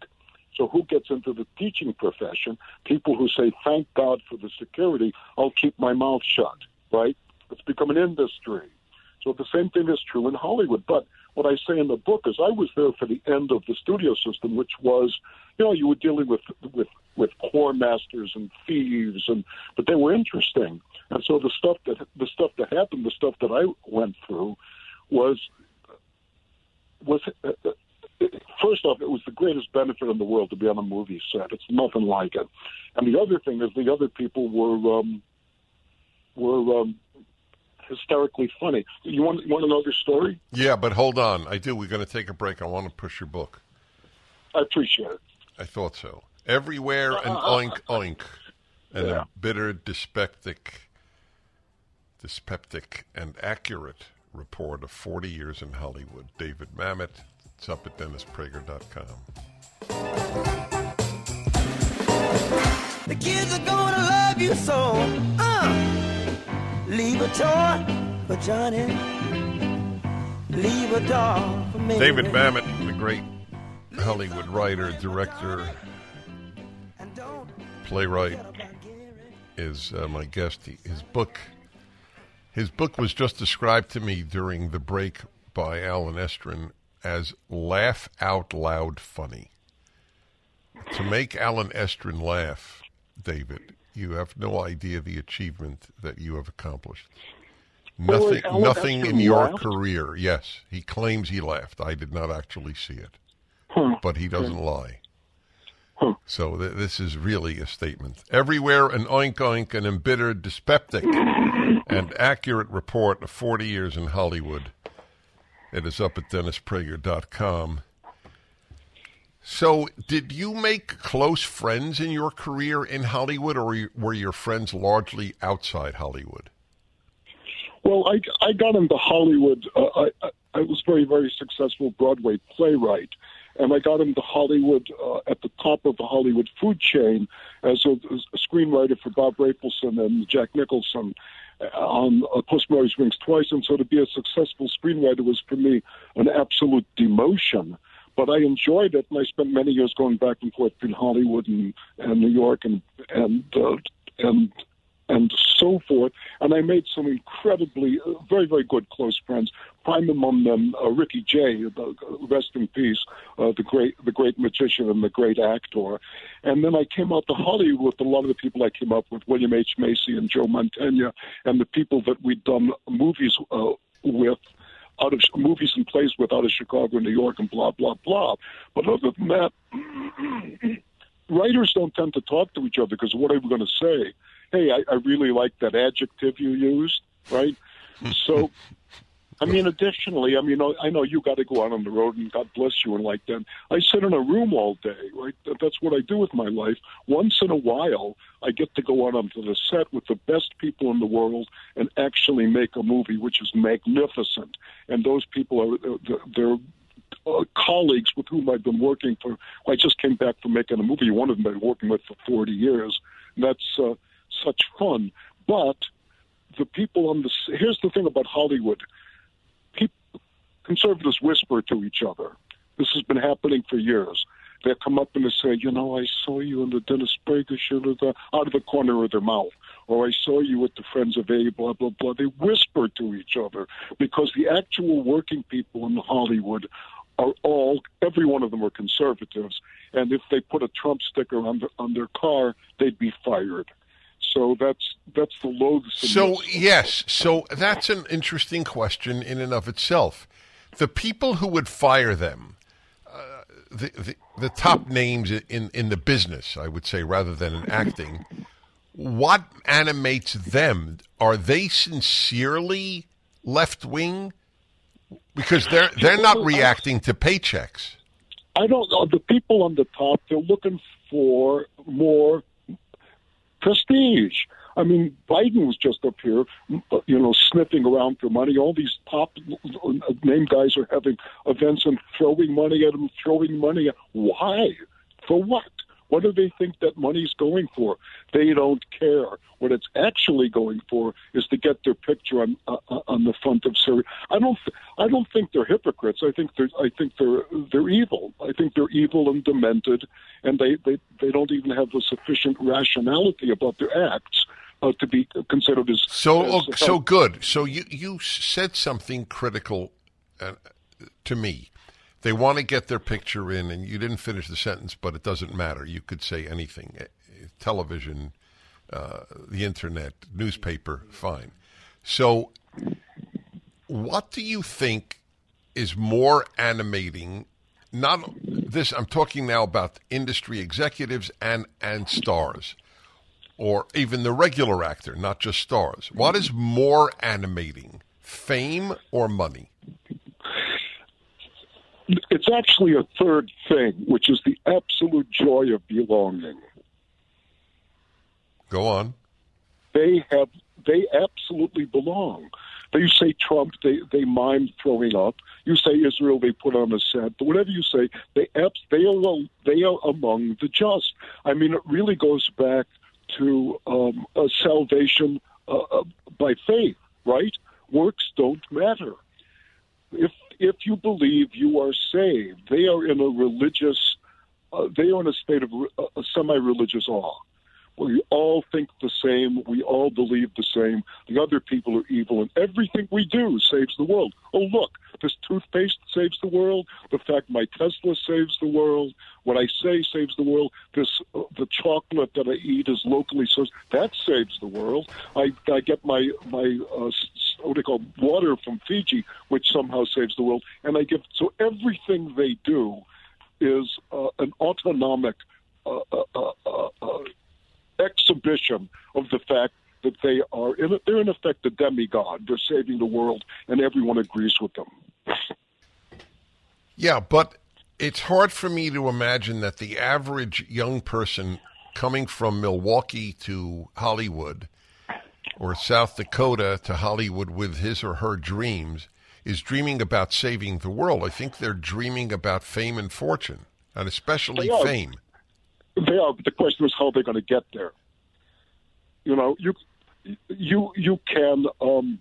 So who gets into the teaching profession? People who say, thank God for the security, I'll keep my mouth shut, right? It's become an industry. So the same thing is true in Hollywood. But what I say in the book is I was there for the end of the studio system, which was, you know, you were dealing with with, with whoremasters and thieves, and but they were interesting. And so the stuff that the stuff that happened, the stuff that I went through was was uh, first off, it was the greatest benefit in the world to be on a movie set. It's nothing like it. And the other thing is the other people were um, were um, hysterically funny. You want, you want another story? Yeah, but hold on. I do. We're going to take a break. I want to push your book. I appreciate it. I thought so. Everywhere an Oink Oink, an yeah. Embittered, dyspeptic, dyspeptic, and accurate report of forty years in Hollywood. David Mamet. It's up at Dennis Prager dot com. The kids are gonna love you so. Uh, leave a toy for Johnny. Leave a doll for me. David Mamet, the great Hollywood writer, director, playwright, is uh, my guest. He, his book, his book was just described to me during the break by Alan Estrin as laugh out loud funny. To make Alan Estrin laugh, David, you have no idea the achievement that you have accomplished. Nothing, oh, nothing Estrin in your laughed? Career. Yes, he claims he laughed. I did not actually see it, hmm. but he doesn't hmm. lie. Hmm. So th- this is really a statement. Everywhere an Oink Oink, an Embittered, Dyspeptic, and Accurate Report of forty years in Hollywood. It is up at Dennis Prager dot com. So did you make close friends in your career in Hollywood, or were your friends largely outside Hollywood? Well, I, I got into Hollywood. Uh, I, I was a very, very successful Broadway playwright, and I got into Hollywood uh, at the top of the Hollywood food chain as a, as a screenwriter for Bob Rapelson and Jack Nicholson. On uh, Puss in Boots Wings Twice, and so to be a successful screenwriter was for me an absolute demotion. But I enjoyed it, and I spent many years going back and forth between Hollywood and, and New York and and uh, and and so forth. And I made some incredibly, uh, very very good close friends. Prime among them, uh, Ricky Jay, uh, rest in peace, uh, the great the great magician and the great actor. And then I came out to Hollywood with a lot of the people I came up with, William H. Macy and Joe Mantegna, and the people that we'd done movies uh, with, out of movies and place without a Chicago, New York, and blah, blah, blah. But other than that, writers don't tend to talk to each other because what are we going to say? Hey, I, I really like that adjective you used, right? So, I mean, additionally, I mean, I know you got to go out on the road, and God bless you, and like that. I sit in a room all day, right? That's what I do with my life. Once in a while, I get to go out onto the set with the best people in the world and actually make a movie, which is magnificent. And those people are they're. Uh, colleagues with whom I've been working for. I just came back from making a movie. One of them I've been working with for forty years. And that's uh, such fun. But the people on the here's the thing about Hollywood: people, conservatives whisper to each other. This has been happening for years. They come up and they say, you know, I saw you in the Dennis Prager show, out of the corner of their mouth, or I saw you with the Friends of A, blah, blah, blah. They whisper to each other because the actual working people in Hollywood are all, every one of them are conservatives, and if they put a Trump sticker on, the, on their car, they'd be fired. So that's that's the loathsome. So, yes, so that's an interesting question in and of itself. The people who would fire them, uh, the, the the top names in, in the business, I would say, rather than in acting, what animates them? Are they sincerely left-wing? Because they're they're not reacting to paychecks. I don't know. The people on the top, they're looking for more prestige. I mean, Biden was just up here, you know, sniffing around for money. All these top name guys are having events and throwing money at them, throwing money at them. Why? For what? What do they think that money's going for? They don't care. What it's actually going for is to get their picture on uh, on the front of Syria. I don't. Th- I don't think they're hypocrites. I think they're. I think they're. They're evil. I think they're evil and demented, and they, they, they don't even have the sufficient rationality about their acts uh, to be considered as. So as, oh, so good. So you you said something critical uh, to me. They want to get their picture in, and you didn't finish the sentence, but it doesn't matter. You could say anything, television, uh, the internet, newspaper, fine. So what do you think is more animating? Not this. I'm talking now about industry executives and, and stars, or even the regular actor, not just stars. What is more animating, fame or money? It's actually a third thing, which is the absolute joy of belonging. Go on. They have, they absolutely belong. You say Trump, they, they mime throwing up. You say Israel, they put on a set. But whatever you say, they they are they are among the just. I mean, it really goes back to um, a salvation uh, by faith, right? Works don't matter. If if you believe you are saved, they are in a religious, uh, they are in a state of re- a semi-religious awe. We all think the same. We all believe the same. The other people are evil, and everything we do saves the world. Oh, look, this toothpaste saves the world. The fact my Tesla saves the world. What I say saves the world. This uh, the chocolate that I eat is locally sourced. That saves the world. I, I get my my uh, what do you call water from Fiji, which somehow saves the world. And I give so everything they do is uh, an autonomic. Uh, uh, uh, uh, exhibition of the fact that they are, in, they're in effect a demigod. They're saving the world, and everyone agrees with them. Yeah, but it's hard for me to imagine that the average young person coming from Milwaukee to Hollywood or South Dakota to Hollywood with his or her dreams is dreaming about saving the world. I think they're dreaming about fame and fortune, and especially yeah. fame. They are, but the question is how they're going to get there. You know, you you you can um,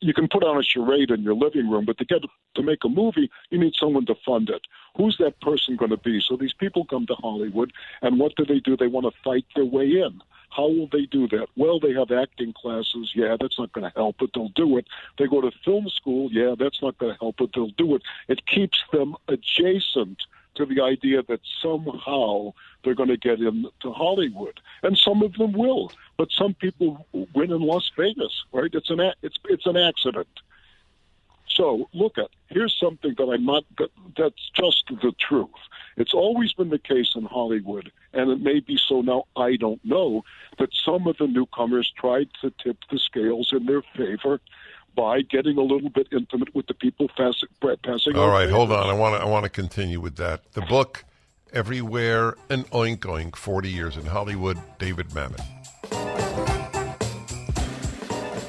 you can put on a charade in your living room, but to get to make a movie, you need someone to fund it. Who's that person going to be? So these people come to Hollywood, and what do they do? They want to fight their way in. How will they do that? Well, they have acting classes. Yeah, that's not going to help, but they'll do it. They go to film school. Yeah, that's not going to help, but they'll do it. It keeps them adjacent to the idea that somehow they're going to get into Hollywood, and some of them will, but some people win in Las Vegas, right? It's an a- it's it's an accident. So look at here's something that I'm not that's just the truth. It's always been the case in Hollywood, and it may be so now, I don't know, that some of the newcomers tried to tip the scales in their favor by getting a little bit intimate with the people passing passing. All right, hold on. I want to I want to continue with that. The book, Everywhere an Oink Oink: Forty Years in Hollywood. David Mamet.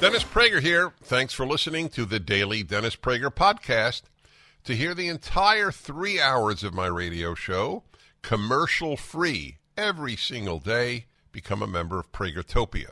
Dennis Prager here. Thanks for listening to the Daily Dennis Prager Podcast. To hear the entire three hours of my radio show, commercial-free, every single day, become a member of Pragertopia.